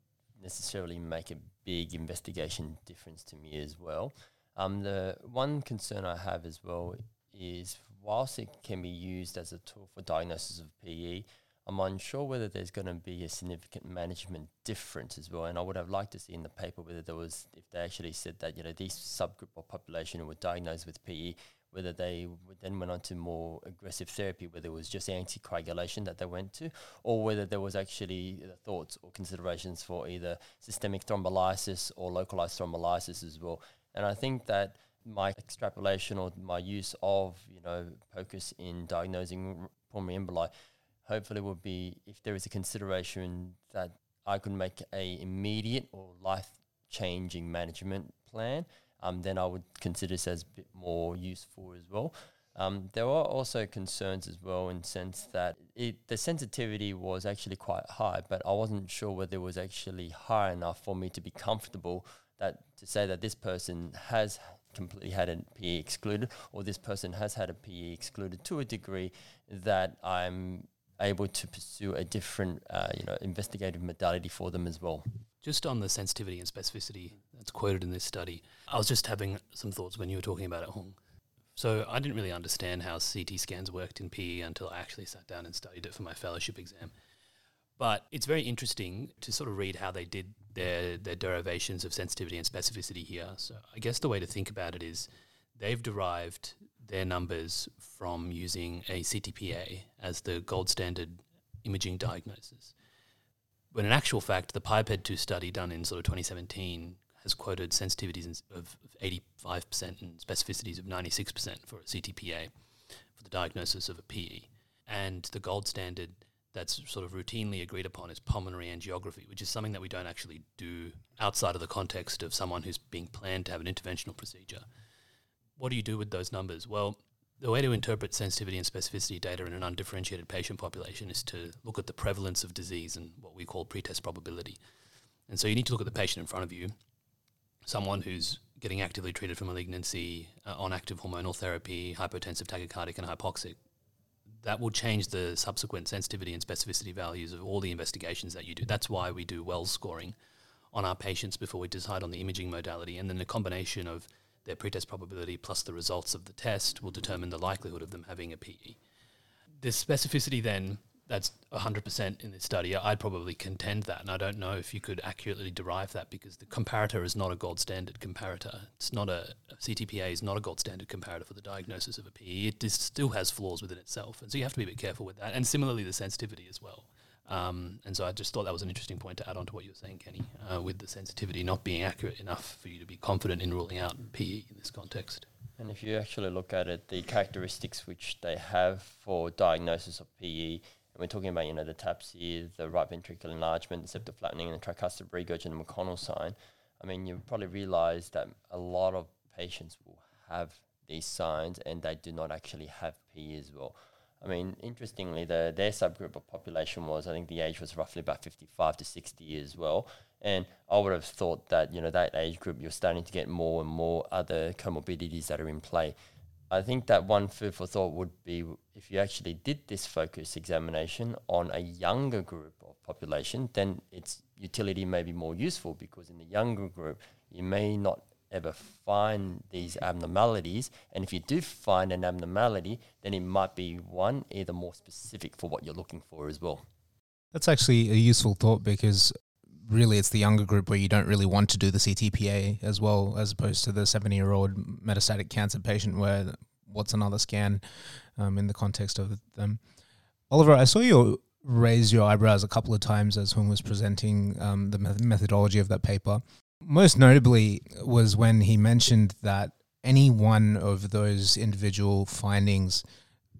necessarily make a big investigation difference to me as well. Um, the one concern I have as well is whilst it can be used as a tool for diagnosis of P E, I'm unsure whether there's going to be a significant management difference as well. And I would have liked to see in the paper whether there was, if they actually said that, you know, these subgroup of population who were diagnosed with P E, whether they would then went on to more aggressive therapy, whether it was just anticoagulation that they went to, or whether there was actually thoughts or considerations for either systemic thrombolysis or localized thrombolysis as well. And I think that my extrapolation or my use of, you know, POCUS in diagnosing pulmonary emboli hopefully would be if there is a consideration that I could make a immediate or life-changing management plan, um, then I would consider this as a bit more useful as well. Um, there are also concerns as well in the sense that it, the sensitivity was actually quite high, but I wasn't sure whether it was actually high enough for me to be comfortable that to say that this person has completely had a P E excluded or this person has had a P E excluded to a degree that I'm able to pursue a different, uh, you know, investigative modality for them as well. Just on the sensitivity and specificity that's quoted in this study, I was just having some thoughts when you were talking about it, Hong. So I didn't really understand how C T scans worked in P E until I actually sat down and studied it for my fellowship exam. But it's very interesting to sort of read how they did their, their derivations of sensitivity and specificity here. So I guess the way to think about it is they've derived their numbers from using a C T P A as the gold standard imaging diagnosis. When in actual fact, the PIPED two study done in sort of twenty seventeen has quoted sensitivities of eighty-five percent and specificities of ninety-six percent for a C T P A for the diagnosis of a P E. And the gold standard that's sort of routinely agreed upon is pulmonary angiography, which is something that we don't actually do outside of the context of someone who's being planned to have an interventional procedure. What do you do with those numbers? Well, the way to interpret sensitivity and specificity data in an undifferentiated patient population is to look at the prevalence of disease and what we call pretest probability. And so you need to look at the patient in front of you, someone who's getting actively treated for malignancy, uh, on active hormonal therapy, hypotensive, tachycardic, and hypoxic. That will change the subsequent sensitivity and specificity values of all the investigations that you do. That's why we do Wells scoring on our patients before we decide on the imaging modality. And then the combination of their pretest probability plus the results of the test will determine the likelihood of them having a P E. The specificity then, that's one hundred percent in this study. I'd probably contend that, and I don't know if you could accurately derive that because the comparator is not a gold standard comparator. It's not a, a C T P A is not a gold standard comparator for the diagnosis of a P E. It is, still has flaws within itself, and so you have to be a bit careful with that. And similarly, the sensitivity as well. Um, and so I just thought that was an interesting point to add on to what you were saying, Kenny, uh, with the sensitivity not being accurate enough for you to be confident in ruling out P E in this context. And if you actually look at it, the characteristics which they have for diagnosis of P E. And we're talking about, you know, the TAPSE, the right ventricular enlargement, the septal flattening, and the tricuspid regurg and the McConnell sign. I mean, you probably realise that a lot of patients will have these signs and they do not actually have P E as well. I mean, interestingly, the their subgroup of population was, I think the age was roughly about fifty-five to sixty as well. And I would have thought that, you know, that age group, you're starting to get more and more other comorbidities that are in play. I think that one food for thought would be if you actually did this focus examination on a younger group of population, then its utility may be more useful because in the younger group, you may not ever find these abnormalities. And if you do find an abnormality, then it might be one either more specific for what you're looking for as well. That's actually a useful thought because really it's the younger group where you don't really want to do the C T P A as well, as opposed to the seventy-year-old metastatic cancer patient where what's another scan um, in the context of them. Oliver, I saw you raise your eyebrows a couple of times as Hung was presenting um, the methodology of that paper. Most notably was when he mentioned that any one of those individual findings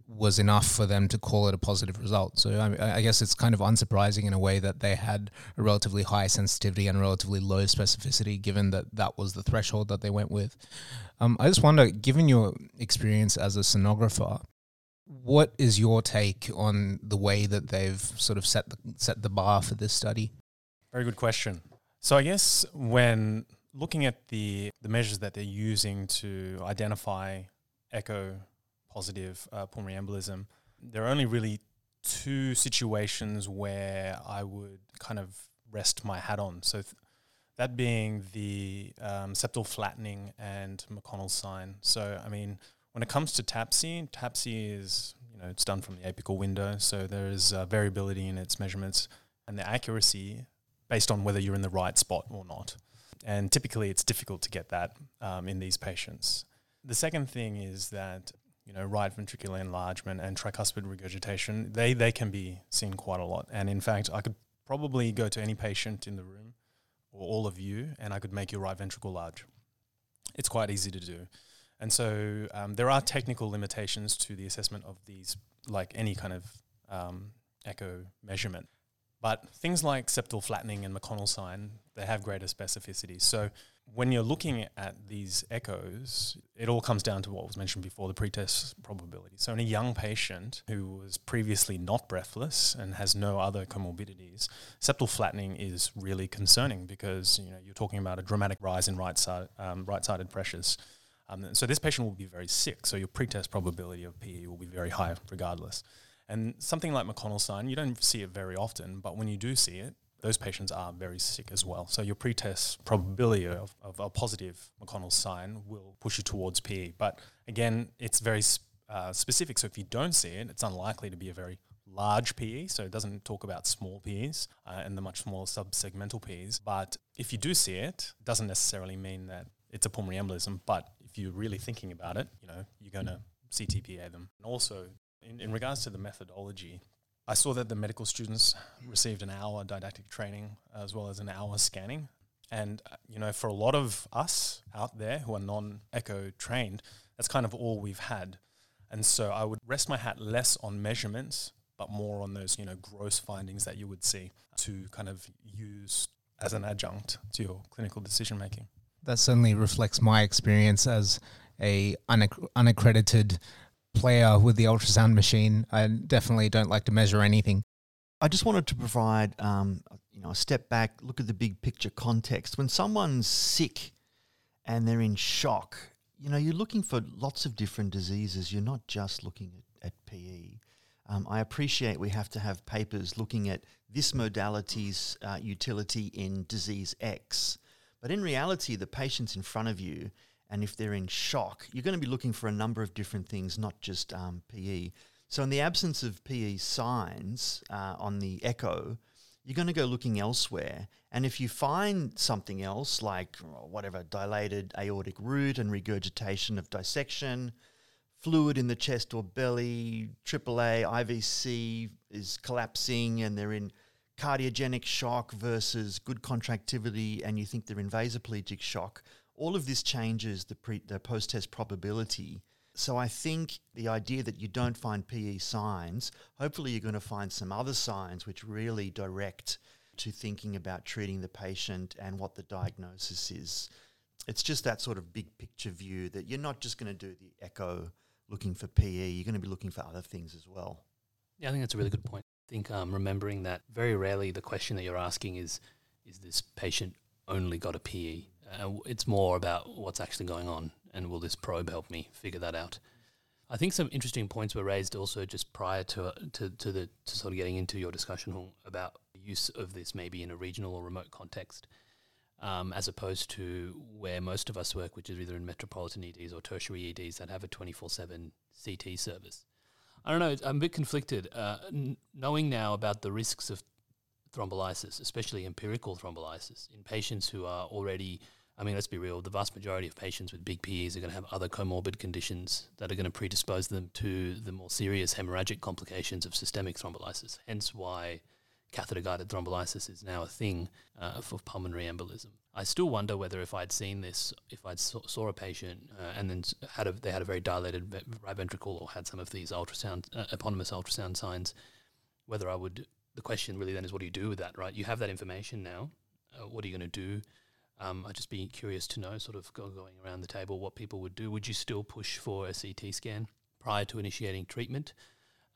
was enough for them to call it a positive result. So I, I guess it's kind of unsurprising in a way that they had a relatively high sensitivity and relatively low specificity, given that that was the threshold that they went with. Um, I just wonder, given your experience as a sonographer, what is your take on the way that they've sort of set the, set the bar for this study? Very good question. So I guess when looking at the, the measures that they're using to identify echo positive uh, pulmonary embolism, there are only really two situations where I would kind of rest my hat on. So th- that being the um, septal flattening and McConnell's sign. So, I mean, when it comes to TAPSE, TAPSE is, you know, it's done from the apical window. So there is uh, variability in its measurements and the accuracy based on whether you're in the right spot or not. And typically it's difficult to get that um, in these patients. The second thing is that you know, right ventricular enlargement and tricuspid regurgitation, they they can be seen quite a lot. And in fact, I could probably go to any patient in the room or all of you and I could make your right ventricle large. It's quite easy to do. And so um, there are technical limitations to the assessment of these, like any kind of um, echo measurement. But things like septal flattening and McConnell's sign, they have greater specificity. So when you're looking at these echoes, it all comes down to what was mentioned before, the pretest probability. So in a young patient who was previously not breathless and has no other comorbidities, septal flattening is really concerning because you know, you're talking about a dramatic rise in right side, um, right-sided pressures. Um, so this patient will be very sick, so your pretest probability of P E will be very high regardless. And something like McConnell's sign, you don't see it very often, but when you do see it, those patients are very sick as well. So your pretest probability of, of a positive McConnell's sign will push you towards P E. But again, it's very uh, specific. So if you don't see it, it's unlikely to be a very large P E. So it doesn't talk about small P Es uh, and the much smaller subsegmental P Es. But if you do see it, it doesn't necessarily mean that it's a pulmonary embolism. But if you're really thinking about it, you know, you're going to C T P A them. And also, in, in regards to the methodology, I saw that the medical students received an hour didactic training as well as an hour scanning. And, uh, you know, for a lot of us out there who are non-echo trained, that's kind of all we've had. And so I would rest my hat less on measurements but more on those, you know, gross findings that you would see to kind of use as an adjunct to your clinical decision making. That certainly reflects my experience as a unac- unaccredited player with the ultrasound machine. I definitely don't like to measure anything. I just wanted to provide, um, you know, a step back, look at the big picture context. When someone's sick and they're in shock, you know, you're looking for lots of different diseases. You're not just looking at, at P E. Um, I appreciate we have to have papers looking at this modality's uh, utility in disease X. But in reality, the patient's in front of you, and if they're in shock, you're going to be looking for a number of different things, not just um, P E. So in the absence of P E signs uh, on the echo, you're going to go looking elsewhere. And if you find something else, like oh, whatever, dilated aortic root and regurgitation of dissection, fluid in the chest or belly, triple A, I V C is collapsing and they're in cardiogenic shock versus good contractivity and you think they're in vasoplegic shock, all of this changes the, pre- the post-test probability. So I think the idea that you don't find P E signs, hopefully you're going to find some other signs which really direct to thinking about treating the patient and what the diagnosis is. It's just that sort of big picture view that you're not just going to do the echo looking for P E, you're going to be looking for other things as well. Yeah, I think that's a really good point. I think um, remembering that very rarely the question that you're asking is, is this patient only got a P E? Uh, it's more about what's actually going on and will this probe help me figure that out. I think some interesting points were raised also just prior to uh, to, to the to sort of getting into your discussion about the use of this maybe in a regional or remote context um, as opposed to where most of us work, which is either in metropolitan E Ds or tertiary E Ds that have a twenty-four seven C T service. I don't know, I'm a bit conflicted. Uh, n- knowing now about the risks of thrombolysis, especially empirical thrombolysis, in patients who are already... I mean, let's be real, the vast majority of patients with big P Es are going to have other comorbid conditions that are going to predispose them to the more serious hemorrhagic complications of systemic thrombolysis, hence why catheter-guided thrombolysis is now a thing uh, for pulmonary embolism. I still wonder whether if I'd seen this, if I'd saw, saw a patient uh, and then had a, they had a very dilated right ventricle or had some of these ultrasound uh, eponymous ultrasound signs, whether I would, the question really then is what do you do with that, right? You have that information now, uh, what are you going to do? Um, I'd just be curious to know, sort of going around the table, what people would do. Would you still push for a C T scan prior to initiating treatment?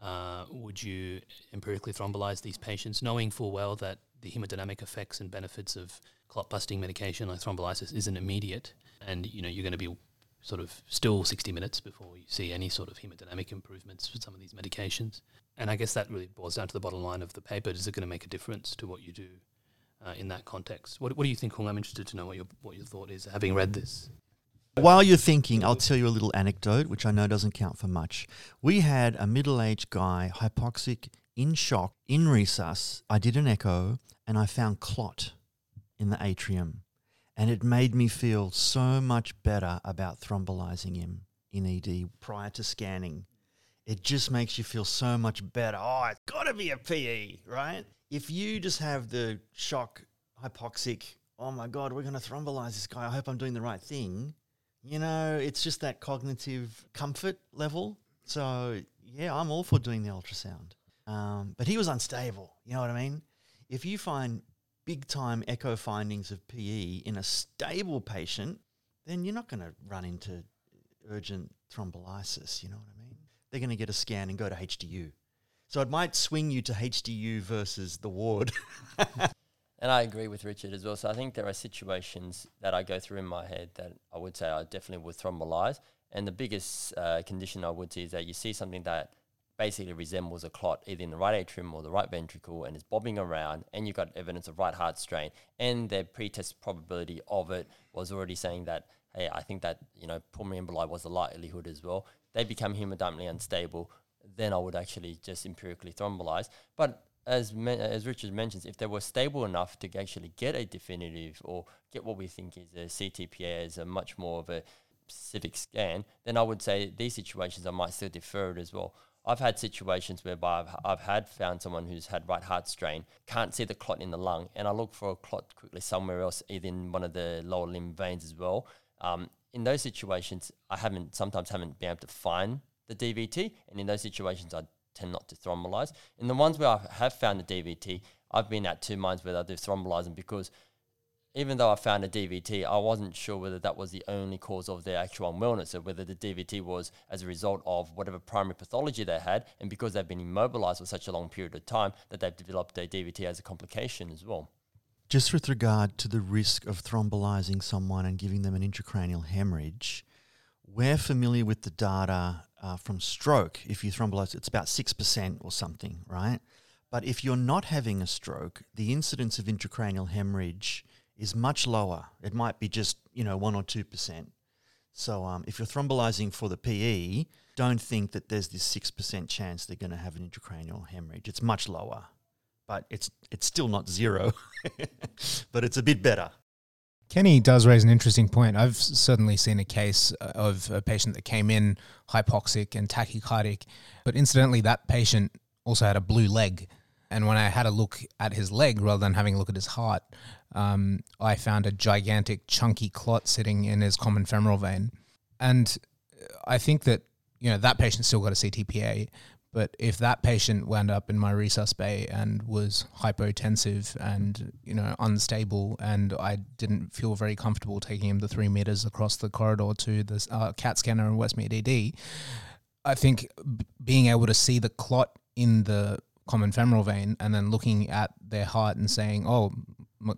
Uh, would you empirically thrombolyze these patients, knowing full well that the hemodynamic effects and benefits of clot-busting medication like thrombolysis isn't immediate, and you know you're going to be sort of still sixty minutes before you see any sort of hemodynamic improvements with some of these medications? And I guess that really boils down to the bottom line of the paper: is it going to make a difference to what you do? Uh, in that context, what what do you think, Hong? I'm interested to know what your what your thought is, having read this. While you're thinking, I'll tell you a little anecdote, which I know doesn't count for much. We had a middle-aged guy, hypoxic, in shock, in resus. I did an echo, and I found clot in the atrium, and it made me feel so much better about thrombolizing him in E D prior to scanning. It just makes you feel so much better. Oh, it's got to be a P E, right? If you just have the shock, hypoxic, oh my God, we're going to thrombolyze this guy, I hope I'm doing the right thing, you know, it's just that cognitive comfort level. So, yeah, I'm all for doing the ultrasound. Um, but he was unstable, you know what I mean? If you find big-time echo findings of P E in a stable patient, then you're not going to run into urgent thrombolysis, you know what I mean? They're going to get a scan and go to H D U. So it might swing you to H D U versus the ward. And I agree with Richard as well. So I think there are situations that I go through in my head that I would say I definitely would thrombolyze. And the biggest uh, condition I would see is that you see something that basically resembles a clot, either in the right atrium or the right ventricle, and it's bobbing around, and you've got evidence of right heart strain. And the pre-test probability of it was already saying that, hey, I think that, you know, pulmonary emboli was a likelihood as well. They become hemodynamically unstable, then I would actually just empirically thrombolyze. But as men, as Richard mentions, if they were stable enough to actually get a definitive or get what we think is a C T P A as a much more of a specific scan, then I would say these situations I might still defer it as well. I've had situations whereby I've, I've had found someone who's had right heart strain, can't see the clot in the lung, and I look for a clot quickly somewhere else, either in one of the lower limb veins as well. Um, in those situations, I haven't sometimes haven't been able to find the D V T, and in those situations I tend not to thrombolyze. And the ones where I have found a D V T, I've been at two minds whether I do thrombolyzing, because even though I found a D V T, I wasn't sure whether that was the only cause of their actual unwellness, or whether the D V T was as a result of whatever primary pathology they had, and because they've been immobilized for such a long period of time that they've developed a D V T as a complication as well. Just with regard to the risk of thrombolizing someone and giving them an intracranial hemorrhage, we're familiar with the data uh, from stroke. If you thrombolize, it's about six percent or something, right? But if you're not having a stroke, the incidence of intracranial hemorrhage is much lower. It might be just, you know, one or two percent. So um, if you're thrombolizing for the P E, don't think that there's this six percent chance they're going to have an intracranial hemorrhage. It's much lower, but it's it's still not zero, but it's a bit better. Kenny does raise an interesting point. I've certainly seen a case of a patient that came in hypoxic and tachycardic, but incidentally that patient also had a blue leg. And when I had a look at his leg rather than having a look at his heart, um, I found a gigantic chunky clot sitting in his common femoral vein. And I think that, you know, that patient still got a C T P A, but if that patient wound up in my resus bay and was hypotensive and, you know, unstable, and I didn't feel very comfortable taking him the three meters across the corridor to the uh, CAT scanner in Westmead E D, I think b- being able to see the clot in the common femoral vein and then looking at their heart and saying, oh,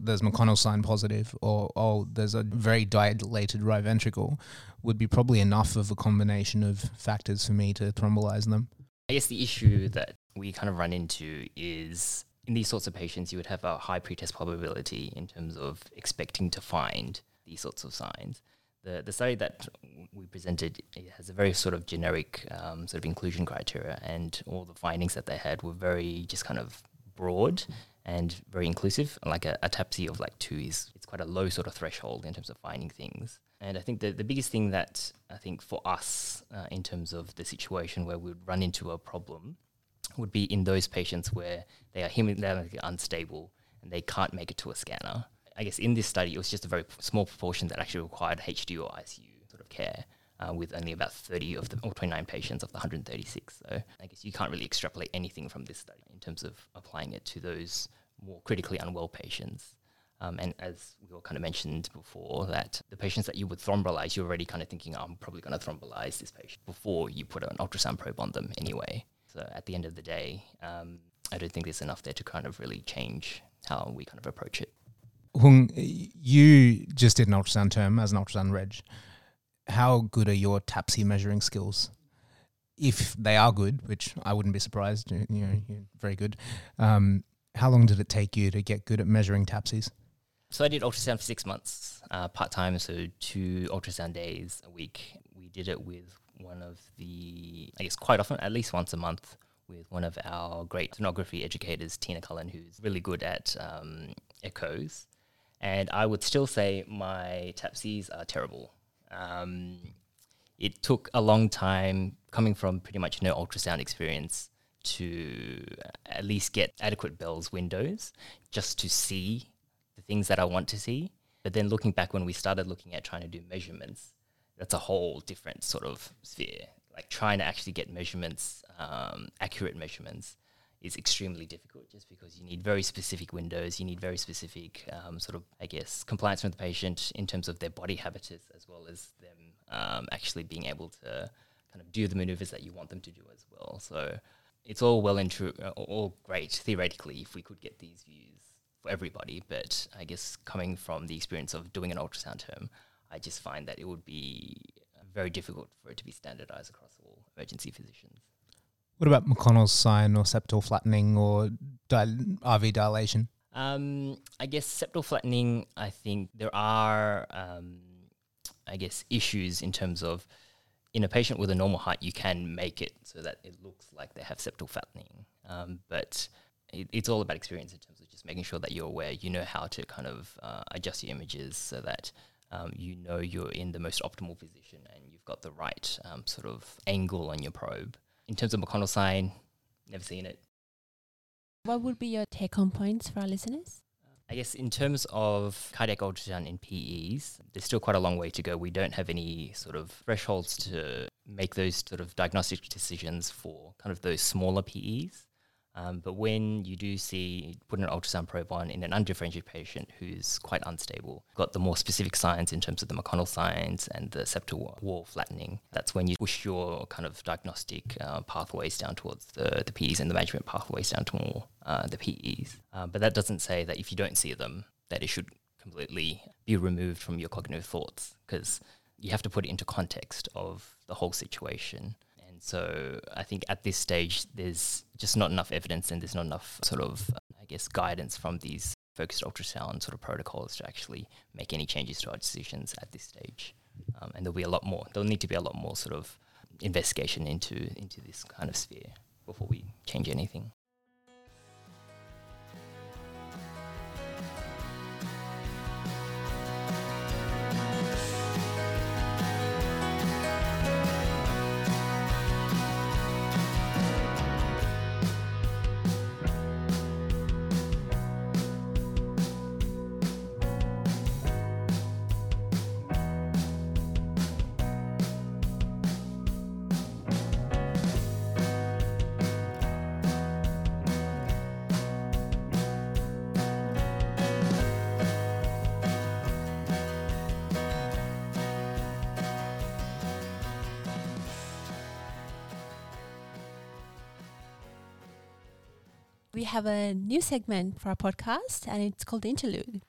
there's McConnell's sign positive, or, oh, there's a very dilated right ventricle, would be probably enough of a combination of factors for me to thrombolize them. I guess the issue that we kind of run into is in these sorts of patients, you would have a high pretest probability in terms of expecting to find these sorts of signs. The the study that we presented, it has a very sort of generic um, sort of inclusion criteria, and all the findings that they had were very just kind of broad and very inclusive. Like a, a TAPSE of like two is it's quite a low sort of threshold in terms of finding things. And I think the, the biggest thing that I think for us uh, in terms of the situation where we would run into a problem would be in those patients where they are hemodynamically unstable and they can't make it to a scanner. I guess in this study, it was just a very p- small proportion that actually required H D or I C U sort of care, uh, with only about thirty of the, or twenty-nine patients of the one hundred thirty-six. So I guess you can't really extrapolate anything from this study in terms of applying it to those more critically unwell patients. Um, and as we all kind of mentioned before, that the patients that you would thrombolyze, you're already kind of thinking, oh, I'm probably going to thrombolyze this patient before you put an ultrasound probe on them anyway. So at the end of the day, um, I don't think there's enough there to kind of really change how we kind of approach it. Hung, you just did an ultrasound term as an ultrasound reg. How good are your TAPSE measuring skills? If they are good, which I wouldn't be surprised, you know, you're very good. Um, how long did it take you to get good at measuring TAPSEs? So I did ultrasound for six months, uh, part-time, so two ultrasound days a week. We did it with one of the, I guess quite often, at least once a month, with one of our great sonography educators, Tina Cullen, who's really good at um, echoes. And I would still say my TAPSEs are terrible. Um, it took a long time, coming from pretty much no ultrasound experience, to at least get adequate Bell's windows just to see the things that I want to see. But then looking back when we started looking at trying to do measurements, that's a whole different sort of sphere. Like trying to actually get measurements, um, accurate measurements, is extremely difficult just because you need very specific windows, you need very specific um, sort of, I guess, compliance from the patient in terms of their body habitus, as well as them um, actually being able to kind of do the maneuvers that you want them to do as well. So it's all well and true, uh, all great theoretically if we could get these views for everybody, but I guess coming from the experience of doing an ultrasound term, I just find that it would be very difficult for it to be standardized across all emergency physicians. What about McConnell's sign or septal flattening or dil- R V dilation? Um, I guess septal flattening, I think there are, um, I guess, issues in terms of in a patient with a normal height, you can make it so that it looks like they have septal flattening. Um, but it, it's all about experience in terms of just making sure that you're aware, you know how to kind of uh, adjust your images so that um, you know you're in the most optimal position and you've got the right um, sort of angle on your probe. In terms of McConnell's sign, never seen it. What would be your take-home points for our listeners? I guess in terms of cardiac ultrasound in P Es, there's still quite a long way to go. We don't have any sort of thresholds to make those sort of diagnostic decisions for kind of those smaller P Es. Um, but when you do see, put an ultrasound probe on in an undifferentiated patient who's quite unstable, got the more specific signs in terms of the McConnell signs and the septal wall flattening, that's when you push your kind of diagnostic uh, pathways down towards the, the P Es and the management pathways down to more uh, the P Es. Uh, but that doesn't say that if you don't see them, that it should completely be removed from your cognitive thoughts, because you have to put it into context of the whole situation. So I think at this stage, there's just not enough evidence and there's not enough sort of, I guess, guidance from these focused ultrasound sort of protocols to actually make any changes to our decisions at this stage. Um, and there'll be a lot more. There'll need to be a lot more sort of investigation into, into this kind of sphere before we change anything. We have a new segment for our podcast and it's called Interlude.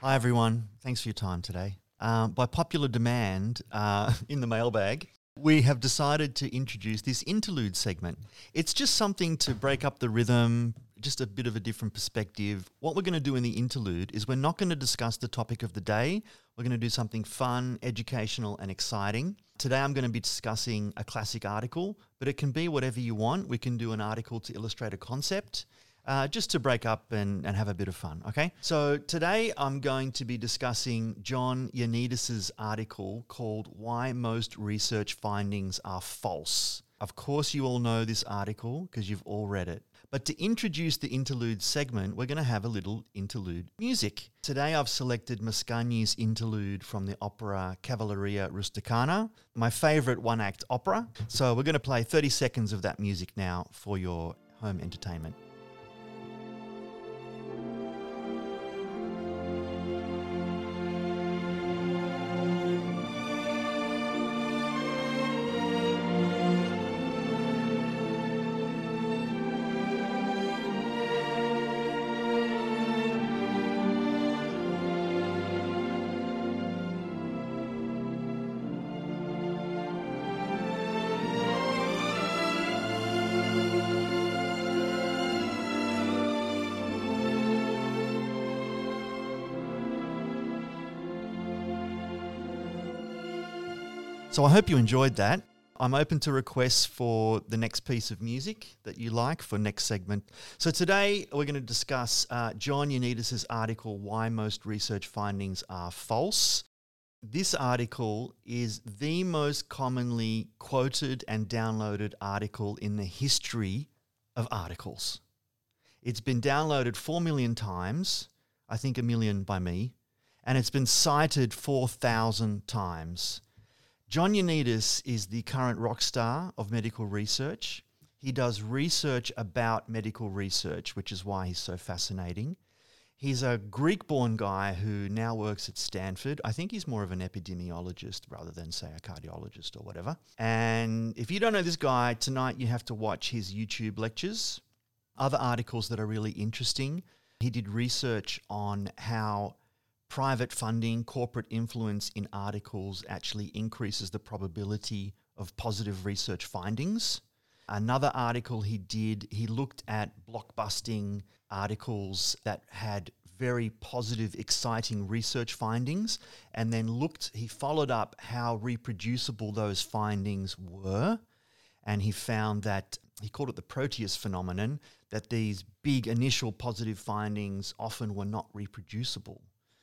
Hi everyone, thanks for your time today. Uh, by popular demand uh, in the mailbag, we have decided to introduce this Interlude segment. It's just something to break up the rhythm, just a bit of a different perspective. What we're going to do in the Interlude is we're not going to discuss the topic of the day. We're going to do something fun, educational and exciting. Today I'm going to be discussing a classic article, but it can be whatever you want. We can do an article to illustrate a concept, uh, just to break up and, and have a bit of fun, okay? So today I'm going to be discussing John Ioannidis' article called Why Most Research Findings Are False. Of course you all know this article because you've all read it. But to introduce the Interlude segment, we're going to have a little interlude music. Today I've selected Mascagni's interlude from the opera Cavalleria Rusticana, my favourite one-act opera. So we're going to play thirty seconds of that music now for your home entertainment. So I hope you enjoyed that. I'm open to requests for the next piece of music that you like for next segment. So today we're going to discuss uh, John Ioannidis' article, Why Most Research Findings Are False. This article is the most commonly quoted and downloaded article in the history of articles. It's been downloaded four million times, I think a million by me, and it's been cited four thousand times. John Ioannidis is the current rock star of medical research. He does research about medical research, which is why he's so fascinating. He's a Greek-born guy who now works at Stanford. I think he's more of an epidemiologist rather than, say, a cardiologist or whatever. And if you don't know this guy, tonight you have to watch his YouTube lectures. Other articles that are really interesting. He did research on how private funding, corporate influence in articles actually increases the probability of positive research findings. Another article he did, he looked at blockbusting articles that had very positive, exciting research findings, and then looked, he followed up how reproducible those findings were, and he found that, he called it the Proteus phenomenon, that these big initial positive findings often were not reproducible.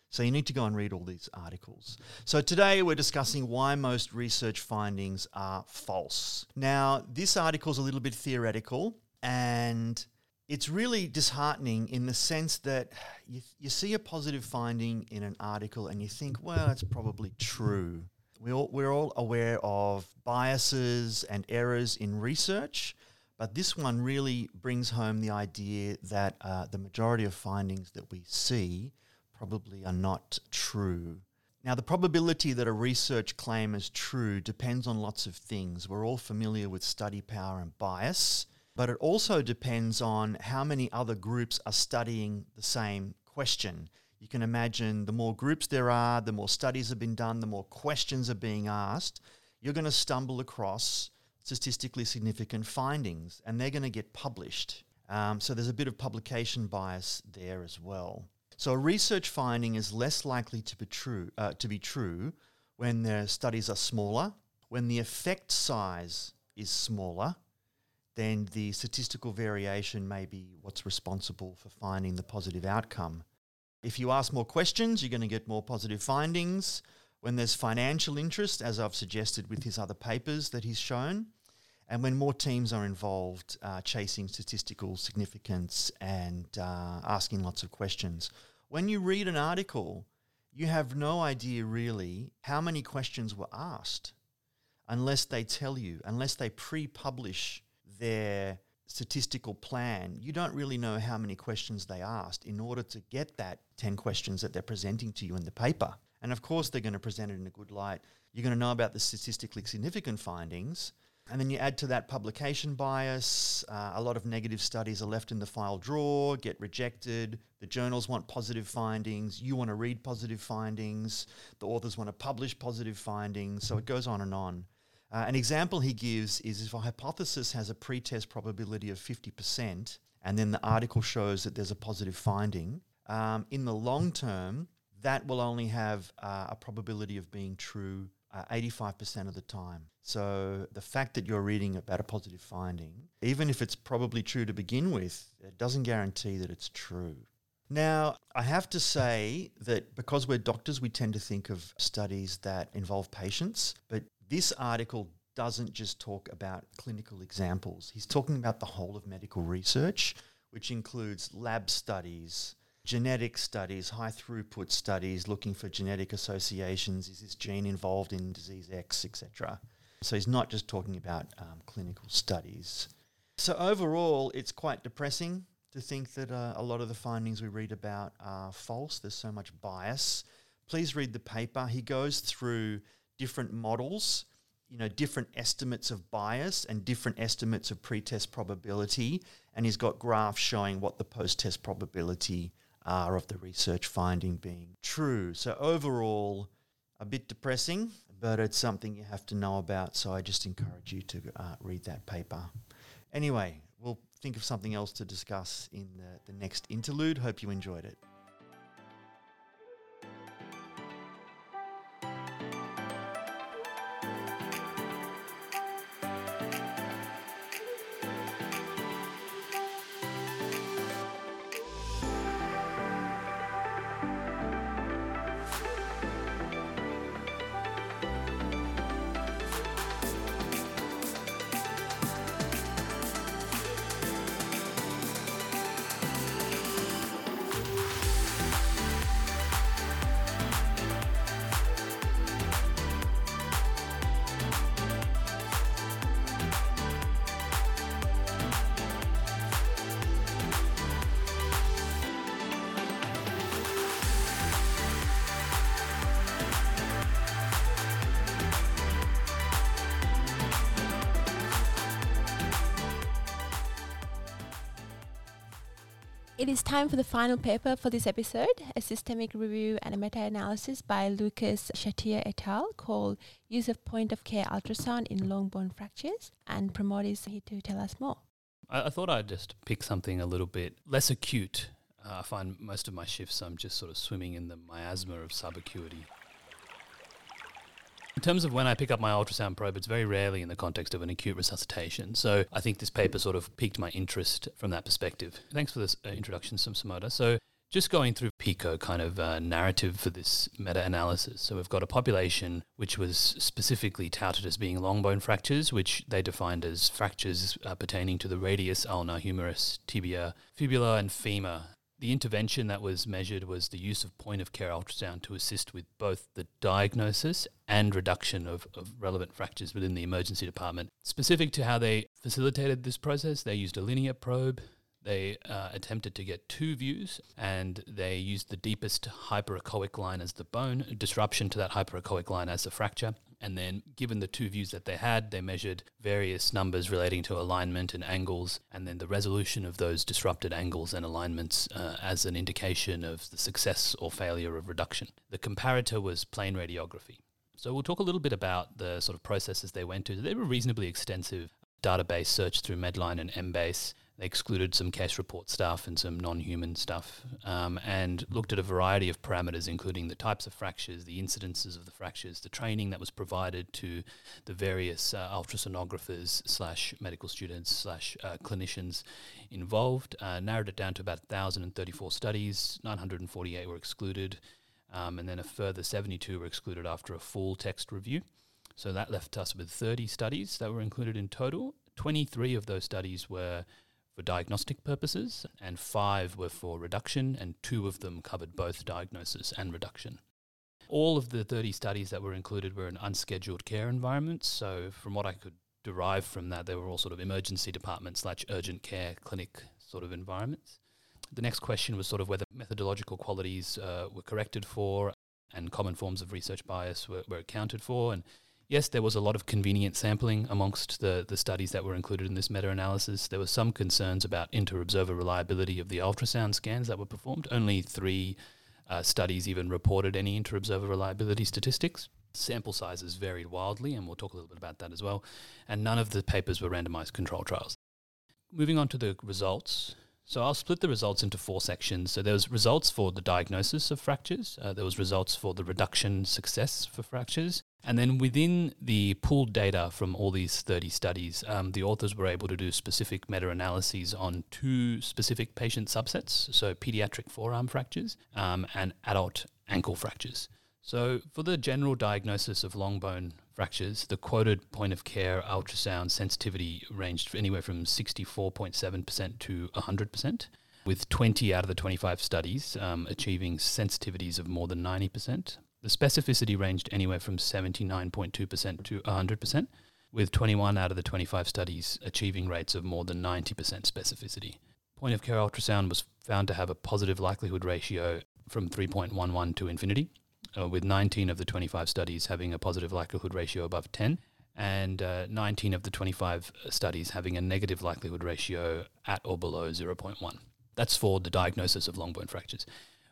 So you need to go and read all these articles. So today we're discussing why most research findings are false. Now, this article is a little bit theoretical. And it's really disheartening in the sense that you, you see a positive finding in an article and you think, well, that's probably true. We all, we're all aware of biases and errors in research, but this one really brings home the idea that uh, the majority of findings that we see probably are not true. Now, the probability that a research claim is true depends on lots of things. We're all familiar with study power and bias, but it also depends on how many other groups are studying the same question. You can imagine the more groups there are, the more studies have been done, the more questions are being asked, you're going to stumble across statistically significant findings, and they're going to get published. Um, so there's a bit of publication bias there as well. So a research finding is less likely to be true, uh, to be true when the studies are smaller. When the effect size is smaller, then the statistical variation may be what's responsible for finding the positive outcome. If you ask more questions, you're going to get more positive findings. When there's financial interest, as I've suggested with his other papers that he's shown, and when more teams are involved uh, chasing statistical significance and uh, asking lots of questions. When you read an article, you have no idea really how many questions were asked unless they tell you, unless they pre-publish their statistical plan. You don't really know how many questions they asked in order to get that ten questions that they're presenting to you in the paper. And of course, they're going to present it in a good light. You're going to know about the statistically significant findings. And then you add to that publication bias. Uh, a lot of negative studies are left in the file drawer, get rejected. The journals want positive findings. You want to read positive findings. The authors want to publish positive findings. So it goes on and on. Uh, an example he gives is if a hypothesis has a pretest probability of fifty percent, and then the article shows that there's a positive finding, um, in the long term, that will only have uh, a probability of being true uh, eighty-five percent of the time. So the fact that you're reading about a positive finding, even if it's probably true to begin with, it doesn't guarantee that it's true. Now, I have to say that because we're doctors, we tend to think of studies that involve patients, but this article doesn't just talk about clinical examples. He's talking about the whole of medical research, which includes lab studies, genetic studies, high throughput studies, looking for genetic associations. Is this gene involved in disease X, et cetera. So he's not just talking about um, clinical studies. So overall, it's quite depressing to think that uh, a lot of the findings we read about are false. There's so much bias. Please read the paper. He goes through different models, you know, different estimates of bias and different estimates of pretest probability. And he's got graphs showing what the post-test probability are of the research finding being true. So overall, a bit depressing, but it's something you have to know about. So I just encourage you to uh, read that paper. Anyway, we'll think of something else to discuss in the, the next interlude. Hope you enjoyed it. It is time for the final paper for this episode, a systematic review and a meta-analysis by Lucas Chatier et al. Called Use of Point-of-Care Ultrasound in Long Bone Fractures, and Pramod is here to tell us more. I, I thought I'd just pick something a little bit less acute. Uh, I find most of my shifts I'm just sort of swimming in the miasma of subacuity. In terms of when I pick up my ultrasound probe, it's very rarely in the context of an acute resuscitation. So I think this paper sort of piqued my interest from that perspective. Thanks for this uh, introduction, Sumsumada. So Just going through PICO kind of uh, narrative for this meta-analysis. So we've got a population which was specifically touted as being long bone fractures, which they defined as fractures uh, pertaining to the radius, ulna, humerus, tibia, fibula, and femur. The intervention that was measured was the use of point-of-care ultrasound to assist with both the diagnosis and reduction of, of relevant fractures within the emergency department. Specific to how they facilitated this process, they used a linear probe. They uh, attempted to get two views, and they used the deepest hyperechoic line as the bone, disruption to that hyperechoic line as the fracture. And then given the two views that they had, they measured various numbers relating to alignment and angles, and then the resolution of those disrupted angles and alignments uh, as an indication of the success or failure of reduction. The comparator was plain radiography. So we'll talk a little bit about the sort of processes they went to. They were reasonably extensive database search through Medline and Embase. They excluded some case report stuff and some non-human stuff um, and looked at a variety of parameters, including the types of fractures, the incidences of the fractures, the training that was provided to the various uh, ultrasonographers slash medical students slash uh, clinicians involved, uh, narrowed it down to about one thousand thirty-four studies. nine hundred forty-eight were excluded, um, and then a further seventy-two were excluded after a full text review. So that left us with thirty studies that were included in total. twenty-three of those studies were for diagnostic purposes, and five were for reduction, and two of them covered both diagnosis and reduction. All of the thirty studies that were included were in unscheduled care environments, so from what I could derive from that, they were all sort of emergency department slash urgent care clinic sort of environments. The next question was sort of whether methodological qualities uh, were corrected for and common forms of research bias were, were accounted for, and yes, there was a lot of convenient sampling amongst the, the studies that were included in this meta-analysis. There were some concerns about inter-observer reliability of the ultrasound scans that were performed. Only three uh, studies even reported any inter-observer reliability statistics. Sample sizes varied wildly, and we'll talk a little bit about that as well. And none of the papers were randomized control trials. Moving on to the results. So I'll split the results into four sections. So there was results for the diagnosis of fractures. Uh, there was results for the reduction success for fractures. And then within the pooled data from all these thirty studies, um, the authors were able to do specific meta-analyses on two specific patient subsets, so pediatric forearm fractures um, and adult ankle fractures. So for the general diagnosis of long bone fractures, the quoted point-of-care ultrasound sensitivity ranged anywhere from sixty-four point seven percent to one hundred percent, with twenty out of the twenty-five studies um, achieving sensitivities of more than ninety percent. The specificity ranged anywhere from seventy-nine point two percent to one hundred percent, with twenty-one out of the twenty-five studies achieving rates of more than ninety percent specificity. Point-of-care ultrasound was found to have a positive likelihood ratio from three point one one to infinity, uh, with nineteen of the twenty-five studies having a positive likelihood ratio above ten, and uh, nineteen of the twenty-five studies having a negative likelihood ratio at or below zero point one. That's for the diagnosis of long bone fractures.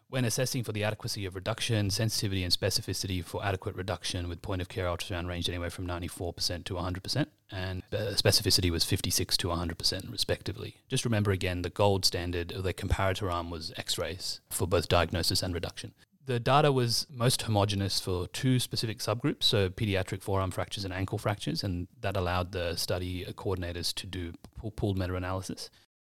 When assessing for the adequacy of reduction, sensitivity and specificity for adequate reduction with point-of-care ultrasound ranged anywhere from ninety-four percent to one hundred percent, and specificity was fifty-six to one hundred percent respectively. Just remember again, the gold standard of the comparator arm was X-rays for both diagnosis and reduction. The data was most homogeneous for two specific subgroups, so pediatric forearm fractures and ankle fractures, and that allowed the study coordinators to do pooled meta-analysis.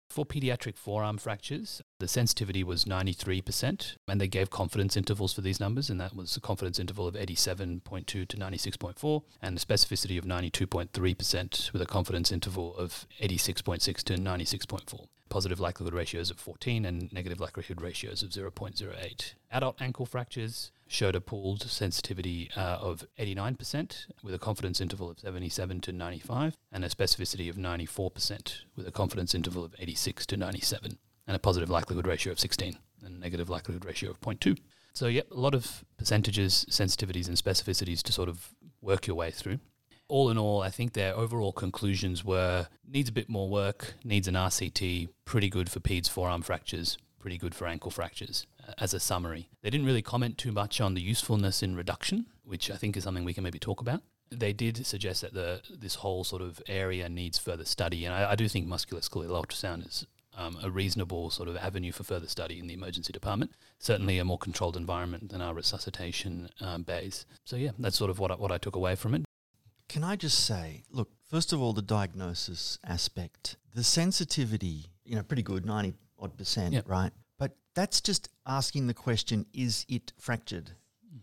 For pediatric forearm fractures, the sensitivity was ninety-three percent, and they gave confidence intervals for these numbers, and that was a confidence interval of eighty-seven point two to ninety-six point four, and a specificity of ninety-two point three percent with a confidence interval of eighty-six point six to ninety-six point four. Positive likelihood ratios of fourteen and negative likelihood ratios of zero point zero eight. Adult ankle fractures showed a pooled sensitivity uh, of eighty-nine percent with a confidence interval of seventy-seven to ninety-five, and a specificity of ninety-four percent with a confidence interval of eighty-six to ninety-seven, and a positive likelihood ratio of sixteen and a negative likelihood ratio of zero point two. So yep, a lot of percentages, sensitivities and specificities to sort of work your way through. All in all, I think their overall conclusions were needs a bit more work, needs an R C T, pretty good for peds forearm fractures, pretty good for ankle fractures, as a summary. They didn't really comment too much on the usefulness in reduction, which I think is something we can maybe talk about. They did suggest that the this whole sort of area needs further study, and I, I do think musculoskeletal ultrasound is um, a reasonable sort of avenue for further study in the emergency department, certainly a more controlled environment than our resuscitation um, bays. So yeah, that's sort of what I, what I took away from it. Can I just say, look, first of all, the diagnosis aspect, the sensitivity, you know, pretty good, ninety odd percent, yep. Right? But that's just asking the question, is it fractured?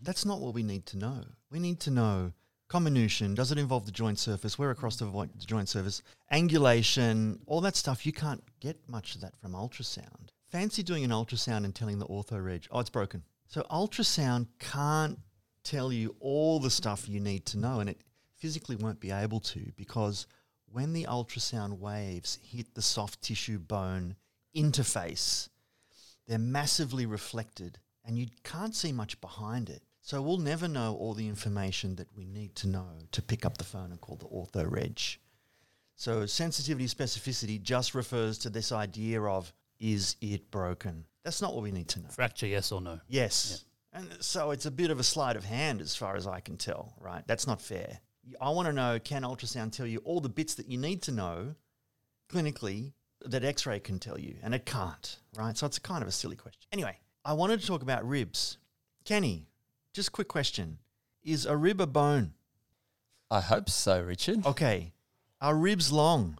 That's not what we need to know. We need to know comminution, does it involve the joint surface, where across the, vo- the joint surface, angulation, all that stuff. You can't get much of that from ultrasound. Fancy doing an ultrasound and telling the ortho reg, oh, it's broken. So ultrasound can't tell you all the stuff you need to know, and it physically won't be able to, because when the ultrasound waves hit the soft tissue bone interface, they're massively reflected and you can't see much behind it. So we'll never know all the information that we need to know to pick up the phone and call the ortho reg. So sensitivity specificity just refers to this idea of, is it broken? That's not what we need to know. Fracture, yes or no? Yes. Yeah. And so it's a bit of a sleight of hand as far as I can tell, right? That's not fair. I want to know, can ultrasound tell you all the bits that you need to know clinically that x-ray can tell you? And it can't, right? So it's a kind of a silly question. Anyway, I wanted to talk about ribs. Kenny, just quick question. Is a rib a bone? I hope so, Richard. Okay. Are ribs long?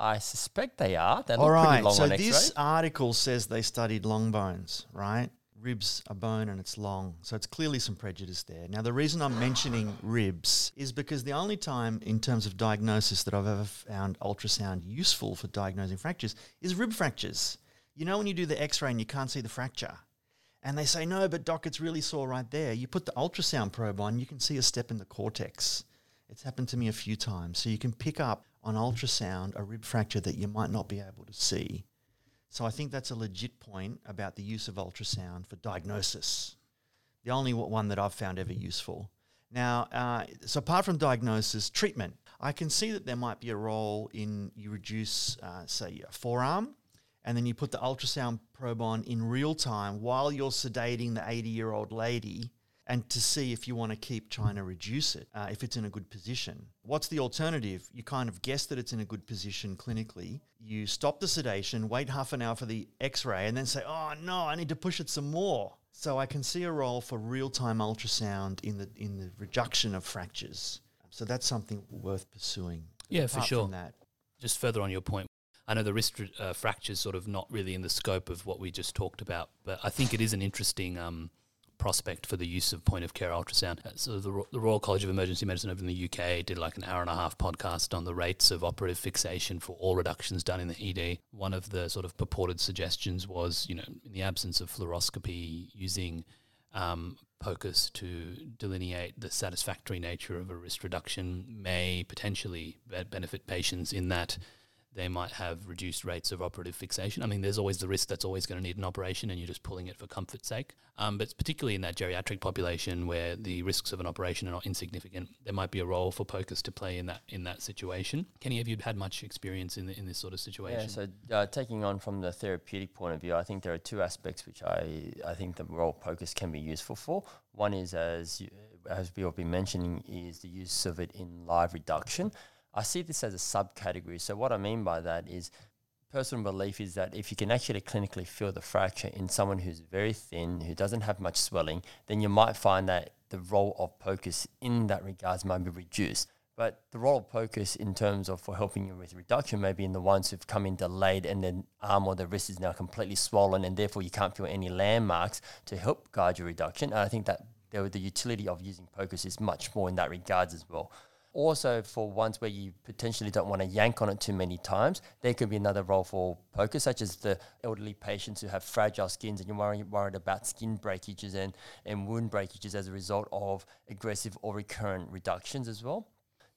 I suspect they are. They look pretty long on x-ray. All right, so this article says they studied long bones, right? Ribs are bone and it's long. So it's clearly some prejudice there. Now, the reason I'm mentioning ribs is because the only time in terms of diagnosis that I've ever found ultrasound useful for diagnosing fractures is rib fractures. You know, when you do the x-ray and you can't see the fracture and they say, no, but doc, it's really sore right there. You put the ultrasound probe on, you can see a step in the cortex. It's happened to me a few times. So you can pick up on ultrasound a rib fracture that you might not be able to see. So I think that's a legit point about the use of ultrasound for diagnosis. The only one that I've found ever useful. Now, uh, so apart from diagnosis, treatment. I can see that there might be a role in you reduce, uh, say, a forearm, and then you put the ultrasound probe on in real time while you're sedating the eighty-year-old lady, and to see if you want to keep trying to reduce it, uh, if it's in a good position. What's the alternative? You kind of guess that it's in a good position clinically. You stop the sedation, wait half an hour for the x-ray, and then say, oh, no, I need to push it some more. So I can see a role for real-time ultrasound in the in the reduction of fractures. So that's something worth pursuing. Yeah, apart for sure. From that. Just further on your point, I know the wrist uh, fracture is sort of not really in the scope of what we just talked about, but I think it is an interesting... Um, prospect for the use of point-of-care ultrasound. So the, the Royal College of Emergency Medicine over in the U K did like an hour and a half podcast on the rates of operative fixation for all reductions done in the E D. One of the sort of purported suggestions was, you know, in the absence of fluoroscopy, using um, POCUS to delineate the satisfactory nature of a wrist reduction may potentially benefit patients in that they might have reduced rates of operative fixation. I mean, there's always the risk that's always going to need an operation and you're just pulling it for comfort's sake. Um, but particularly in that geriatric population where the risks of an operation are not insignificant, there might be a role for POCUS to play in that in that situation. Kenny, have you had much experience in the, in this sort of situation? Yeah, so uh, taking on from the therapeutic point of view, I think there are two aspects which I, I think the role POCUS can be useful for. One is, as you, as we have been mentioning, is the use of it in live reduction. I see this as a subcategory. So what I mean by that is personal belief is that if you can actually clinically feel the fracture in someone who's very thin, who doesn't have much swelling, then you might find that the role of POCUS in that regards might be reduced. But the role of POCUS in terms of for helping you with reduction may be in the ones who've come in delayed and then arm or the wrist is now completely swollen and therefore you can't feel any landmarks to help guide your reduction. And I think that the utility of using POCUS is much more in that regards as well. Also, for ones where you potentially don't want to yank on it too many times, there could be another role for POCUS, such as the elderly patients who have fragile skins and you're worried, worried about skin breakages and, and wound breakages as a result of aggressive or recurrent reductions as well.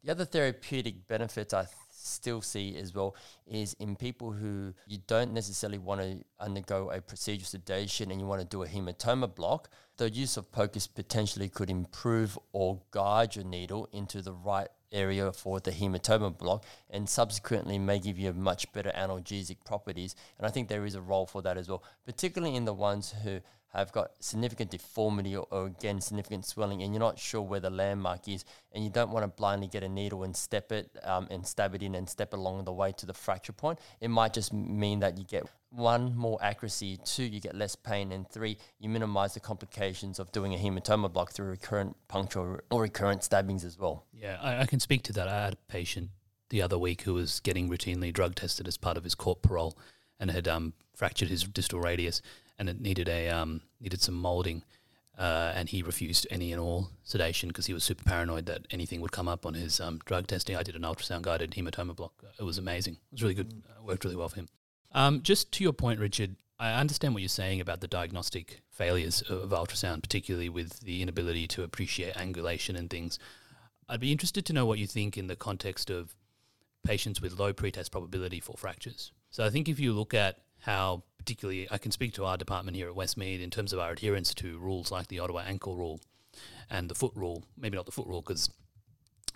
The other therapeutic benefits I th- still see as well is in people who you don't necessarily want to undergo a procedural sedation and you want to do a hematoma block, the use of POCUS potentially could improve or guide your needle into the right area for the hematoma block and subsequently may give you much better analgesic properties. And I think there is a role for that as well, particularly in the ones who have got significant deformity or, or again, significant swelling and you're not sure where the landmark is and you don't want to blindly get a needle and step it um, and stab it in and step along the way to the fracture point. It might just mean that you get one, more accuracy, two, you get less pain, and three, you minimize the complications of doing a hematoma block through recurrent puncture or, or recurrent stabbings as well. Yeah, I, I can speak to that. I had a patient the other week who was getting routinely drug tested as part of his court parole and had um, fractured his distal radius. and it needed a um, needed some moulding, uh, and he refused any and all sedation because he was super paranoid that anything would come up on his um, drug testing. I did an ultrasound-guided hematoma block. It was amazing. It was really good. It worked really well for him. Um, just to your point, Richard, I understand what you're saying about the diagnostic failures of ultrasound, particularly with the inability to appreciate angulation and things. I'd be interested to know what you think in the context of patients with low pretest probability for fractures. So I think if you look at how, particularly, I can speak to our department here at Westmead in terms of our adherence to rules like the Ottawa ankle rule and the foot rule, maybe not the foot rule because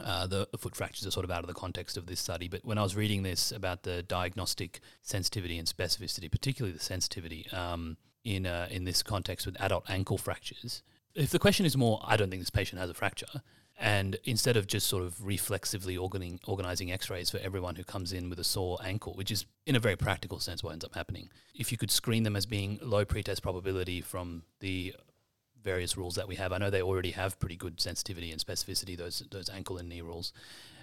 uh, the foot fractures are sort of out of the context of this study, but when I was reading this about the diagnostic sensitivity and specificity, particularly the sensitivity um, in uh, in this context with adult ankle fractures, if the question is more, I don't think this patient has a fracture, and instead of just sort of reflexively organing, organizing x-rays for everyone who comes in with a sore ankle, which is in a very practical sense what ends up happening, if you could screen them as being low pretest probability from the various rules that we have. I know they already have pretty good sensitivity and specificity, those those ankle and knee rules.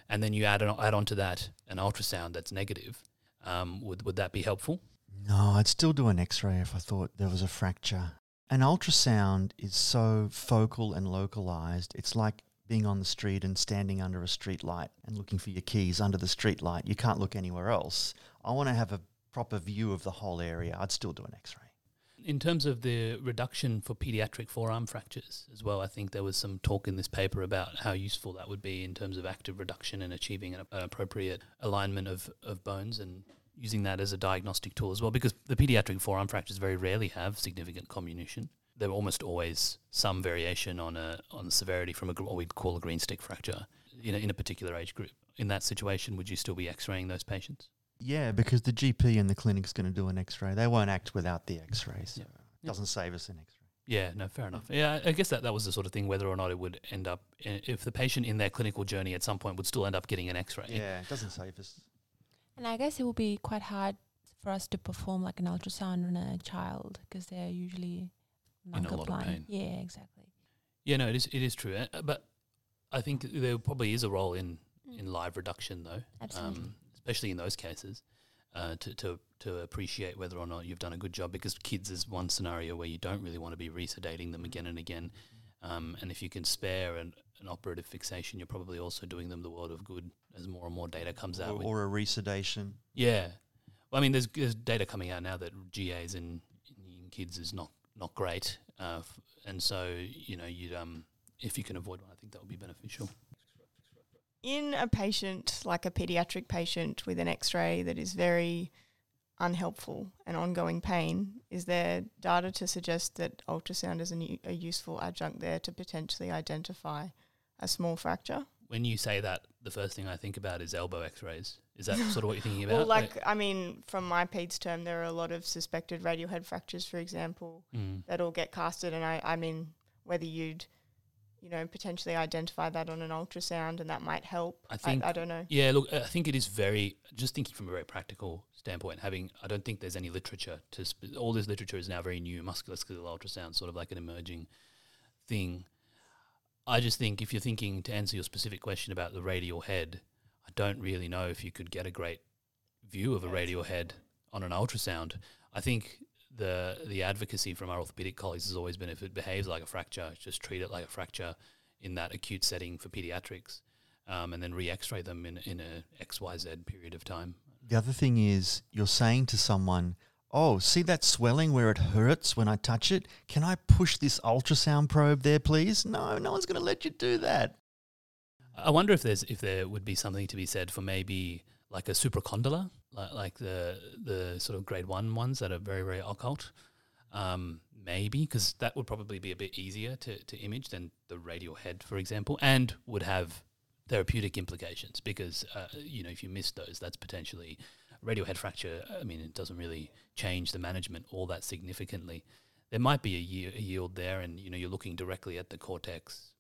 And then you add, an, add on to that an ultrasound that's negative. Um, would, would that be helpful? No, I'd still do an x-ray if I thought there was a fracture. An ultrasound is so focal and localized, it's like being on the street and standing under a street light and looking for your keys under the street light. You can't look anywhere else. I want to have a proper view of the whole area. I'd still do an x-ray. In terms of the reduction for pediatric forearm fractures as well, I think there was some talk in this paper about how useful that would be in terms of active reduction and achieving an appropriate alignment of, of bones and using that as a diagnostic tool as well, because the pediatric forearm fractures very rarely have significant comminution. There are almost always some variation on a on severity from a, what we'd call a green stick fracture in a, in a particular age group. In that situation, would you still be x-raying those patients? Yeah, because the G P in the clinic's going to do an x-ray. They won't act without the x-ray, so yeah. It doesn't save us an x-ray. Yeah, no, fair enough. Yeah, I guess that, that was the sort of thing, whether or not it would end up, if the patient in their clinical journey at some point would still end up getting an x-ray. Yeah, it doesn't save us. And I guess it will be quite hard for us to perform like an ultrasound on a child because they're usually... in a lot of pain. Yeah, exactly. Yeah, no, it is it is true. Uh, but I think there probably is a role in, mm. in live reduction, though. Absolutely. Um, especially in those cases, uh, to, to to appreciate whether or not you've done a good job, because kids is one scenario where you don't really want to be resedating them again and again. Um, and if you can spare an, an operative fixation, you're probably also doing them the world of good as more and more data comes out. Or, or a resedation. Yeah. Well, I mean, there's, there's data coming out now that G As in, in kids is not, not great, uh, f- and so you know you'd um if you can avoid one, I think that would be beneficial. In a patient like a pediatric patient with an X-ray that is very unhelpful and ongoing pain, is there data to suggest that ultrasound is a, new, a useful adjunct there to potentially identify a small fracture? When you say that, the first thing I think about is elbow X-rays. Is that sort of what you're thinking about? Well, like, like, I mean, from my peds term, there are a lot of suspected radial head fractures, for example, mm. that all get casted. And I, I mean, whether you'd, you know, potentially identify that on an ultrasound and that might help. I think, I, I don't know. Yeah, look, I think it is very, just thinking from a very practical standpoint, having, I don't think there's any literature to, sp- all this literature is now very new, musculoskeletal ultrasound, sort of like an emerging thing. I just think if you're thinking, to answer your specific question about the radial head, I don't really know if you could get a great view of a radial head on an ultrasound. I think the the advocacy from our orthopedic colleagues has always been, if it behaves like a fracture, just treat it like a fracture in that acute setting for pediatrics, um, and then re-x-ray them in, in a X Y Z period of time. The other thing is, you're saying to someone, oh, see that swelling where it hurts when I touch it? Can I push this ultrasound probe there, please? No, no one's going to let you do that. I wonder if there's if there would be something to be said for maybe like a supracondylar, like, like the the sort of grade one ones that are very, very occult, um, maybe, because that would probably be a bit easier to, to image than the radial head, for example, and would have therapeutic implications because, uh, you know, if you miss those, that's potentially radial head fracture. I mean, it doesn't really change the management all that significantly. There might be a, year, a yield there, and, you know, you're looking directly at the cortex.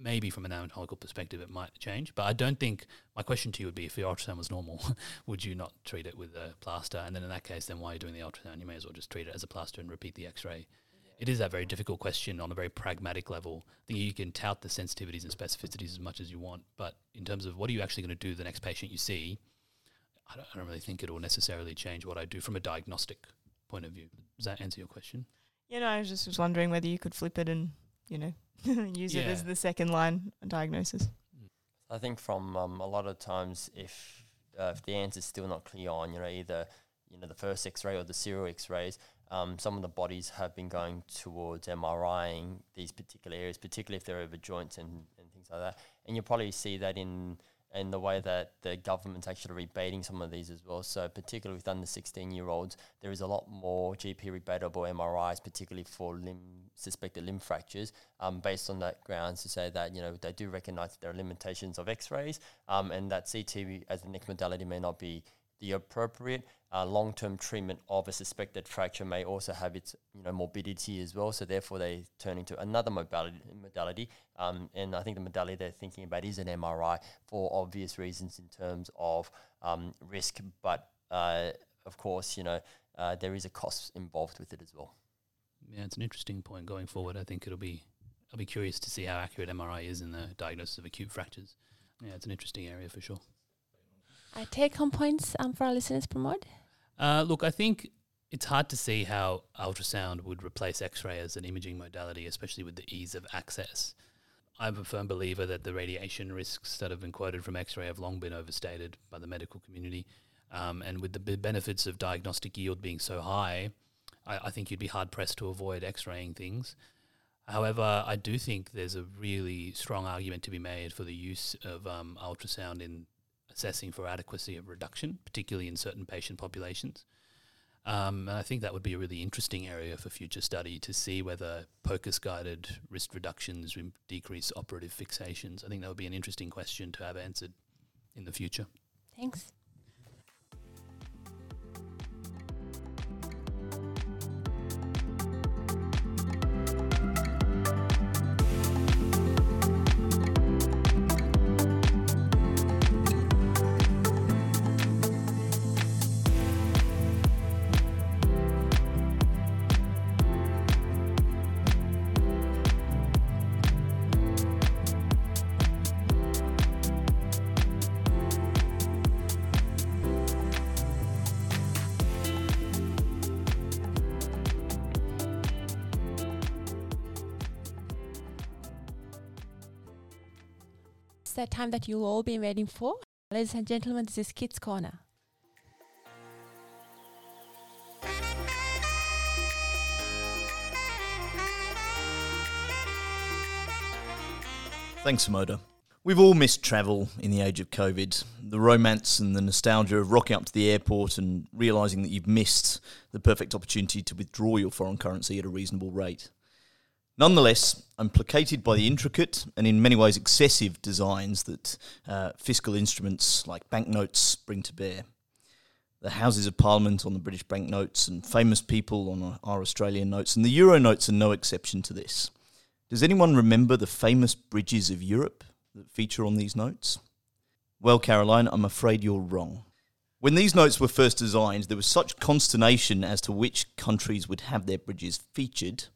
Maybe from an anatomical perspective it might change, but I don't think, my question to you would be, if your ultrasound was normal, would you not treat it with a plaster? And then in that case, then why are you doing the ultrasound? You may as well just treat it as a plaster and repeat the x-ray. Yeah. It is that very difficult question on a very pragmatic level. I think you can tout the sensitivities and specificities as much as you want, but in terms of what are you actually going to do the next patient you see, I don't, I don't really think it will necessarily change what I do from a diagnostic point of view. Does that answer your question? Yeah, no, I was just was wondering whether you could flip it and, you know, use yeah. it as the second line diagnosis. I think from um, a lot of times, if uh, if the answer's still not clear on, you know, either you know the first X-ray or the serial X-rays, um, some of the bodies have been going towards MRIing these particular areas, particularly if they're over joints and, and things like that. And you'll probably see that in in the way that the government's actually rebating some of these as well. So particularly with under sixteen-year-olds, there is a lot more G P-rebatable M R Is, particularly for limb suspected limb fractures, um, based on that grounds to say that, you know, they do recognise that there are limitations of X-rays, um, and that C T as the next modality may not be the appropriate. Uh, long-term treatment of a suspected fracture may also have its, you know, morbidity as well, so therefore they turn into another modality, modality. Um, and I think the modality they're thinking about is an M R I for obvious reasons in terms of um, risk, but uh, of course, you know, uh, there is a cost involved with it as well. Yeah, it's an interesting point going forward. I think it'll be, I'll be curious to see how accurate M R I is in the diagnosis of acute fractures. Yeah, it's an interesting area for sure. Are take-home points um, for our listeners, Pramod? Uh, look, I think it's hard to see how ultrasound would replace X-ray as an imaging modality, especially with the ease of access. I'm a firm believer that the radiation risks that have been quoted from X-ray have long been overstated by the medical community. Um, and with the b- benefits of diagnostic yield being so high, I, I think you'd be hard-pressed to avoid X-raying things. However, I do think there's a really strong argument to be made for the use of um, ultrasound in assessing for adequacy of reduction, particularly in certain patient populations. Um, and I think that would be a really interesting area for future study to see whether POCUS-guided risk reductions decrease operative fixations. I think that would be an interesting question to have answered in the future. Thanks. That time that you'll all be waiting for. Ladies and gentlemen, this is Kids Corner. Thanks, Moda. We've all missed travel in the age of COVID. The romance and the nostalgia of rocking up to the airport and realising that you've missed the perfect opportunity to withdraw your foreign currency at a reasonable rate. Nonetheless, I'm placated by the intricate and in many ways excessive designs that uh, fiscal instruments like banknotes bring to bear. The Houses of Parliament on the British banknotes and famous people on our Australian notes, and the Euro notes are no exception to this. Does anyone remember the famous bridges of Europe that feature on these notes? Well, Caroline, I'm afraid you're wrong. When these notes were first designed, there was such consternation as to which countries would have their bridges featured.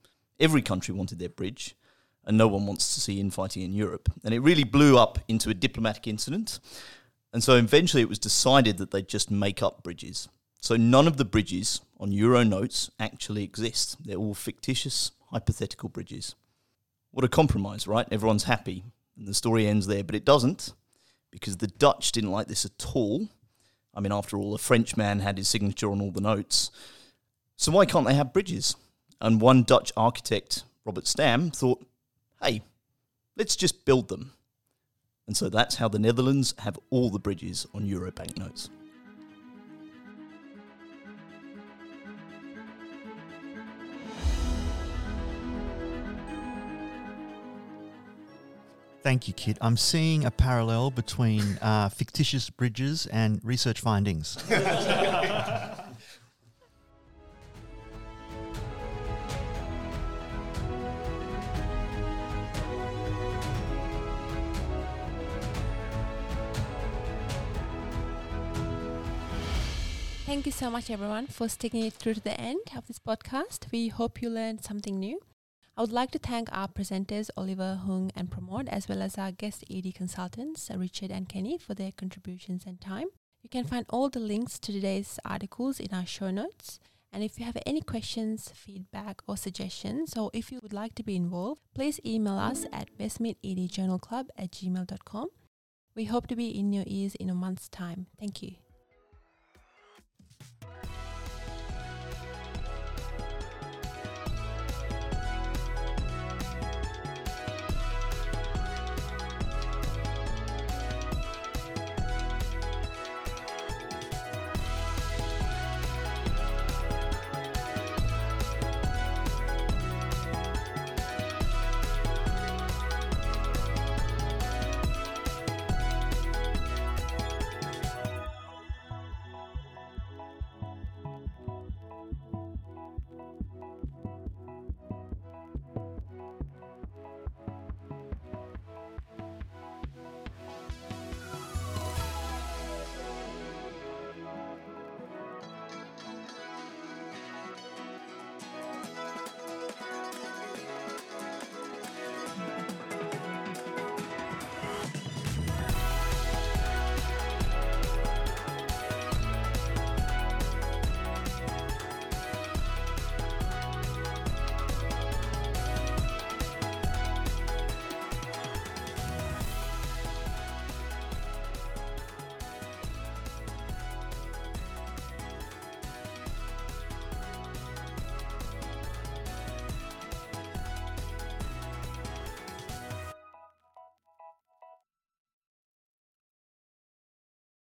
Every country wanted their bridge, and no one wants to see infighting in Europe. And it really blew up into a diplomatic incident. And so eventually it was decided that they'd just make up bridges. So none of the bridges on Euro notes actually exist. They're all fictitious, hypothetical bridges. What a compromise, right? Everyone's happy, and the story ends there. But it doesn't, because the Dutch didn't like this at all. I mean, after all, a Frenchman had his signature on all the notes. So why can't they have bridges? And one Dutch architect, Robert Stam, thought, hey, let's just build them. And so that's how the Netherlands have all the bridges on Euro banknotes. Thank you, Kit. I'm seeing a parallel between uh, fictitious bridges and research findings. Thank you so much, everyone, for sticking it through to the end of this podcast. We hope you learned something new. I would like to thank our presenters, Oliver, Hung and Pramod, as well as our guest E D consultants, Richard and Kenny, for their contributions and time. You can find all the links to today's articles in our show notes. And if you have any questions, feedback or suggestions, or if you would like to be involved, please email us at westmealedjournalclub at gmail dot com. We hope to be in your ears in a month's time. Thank you.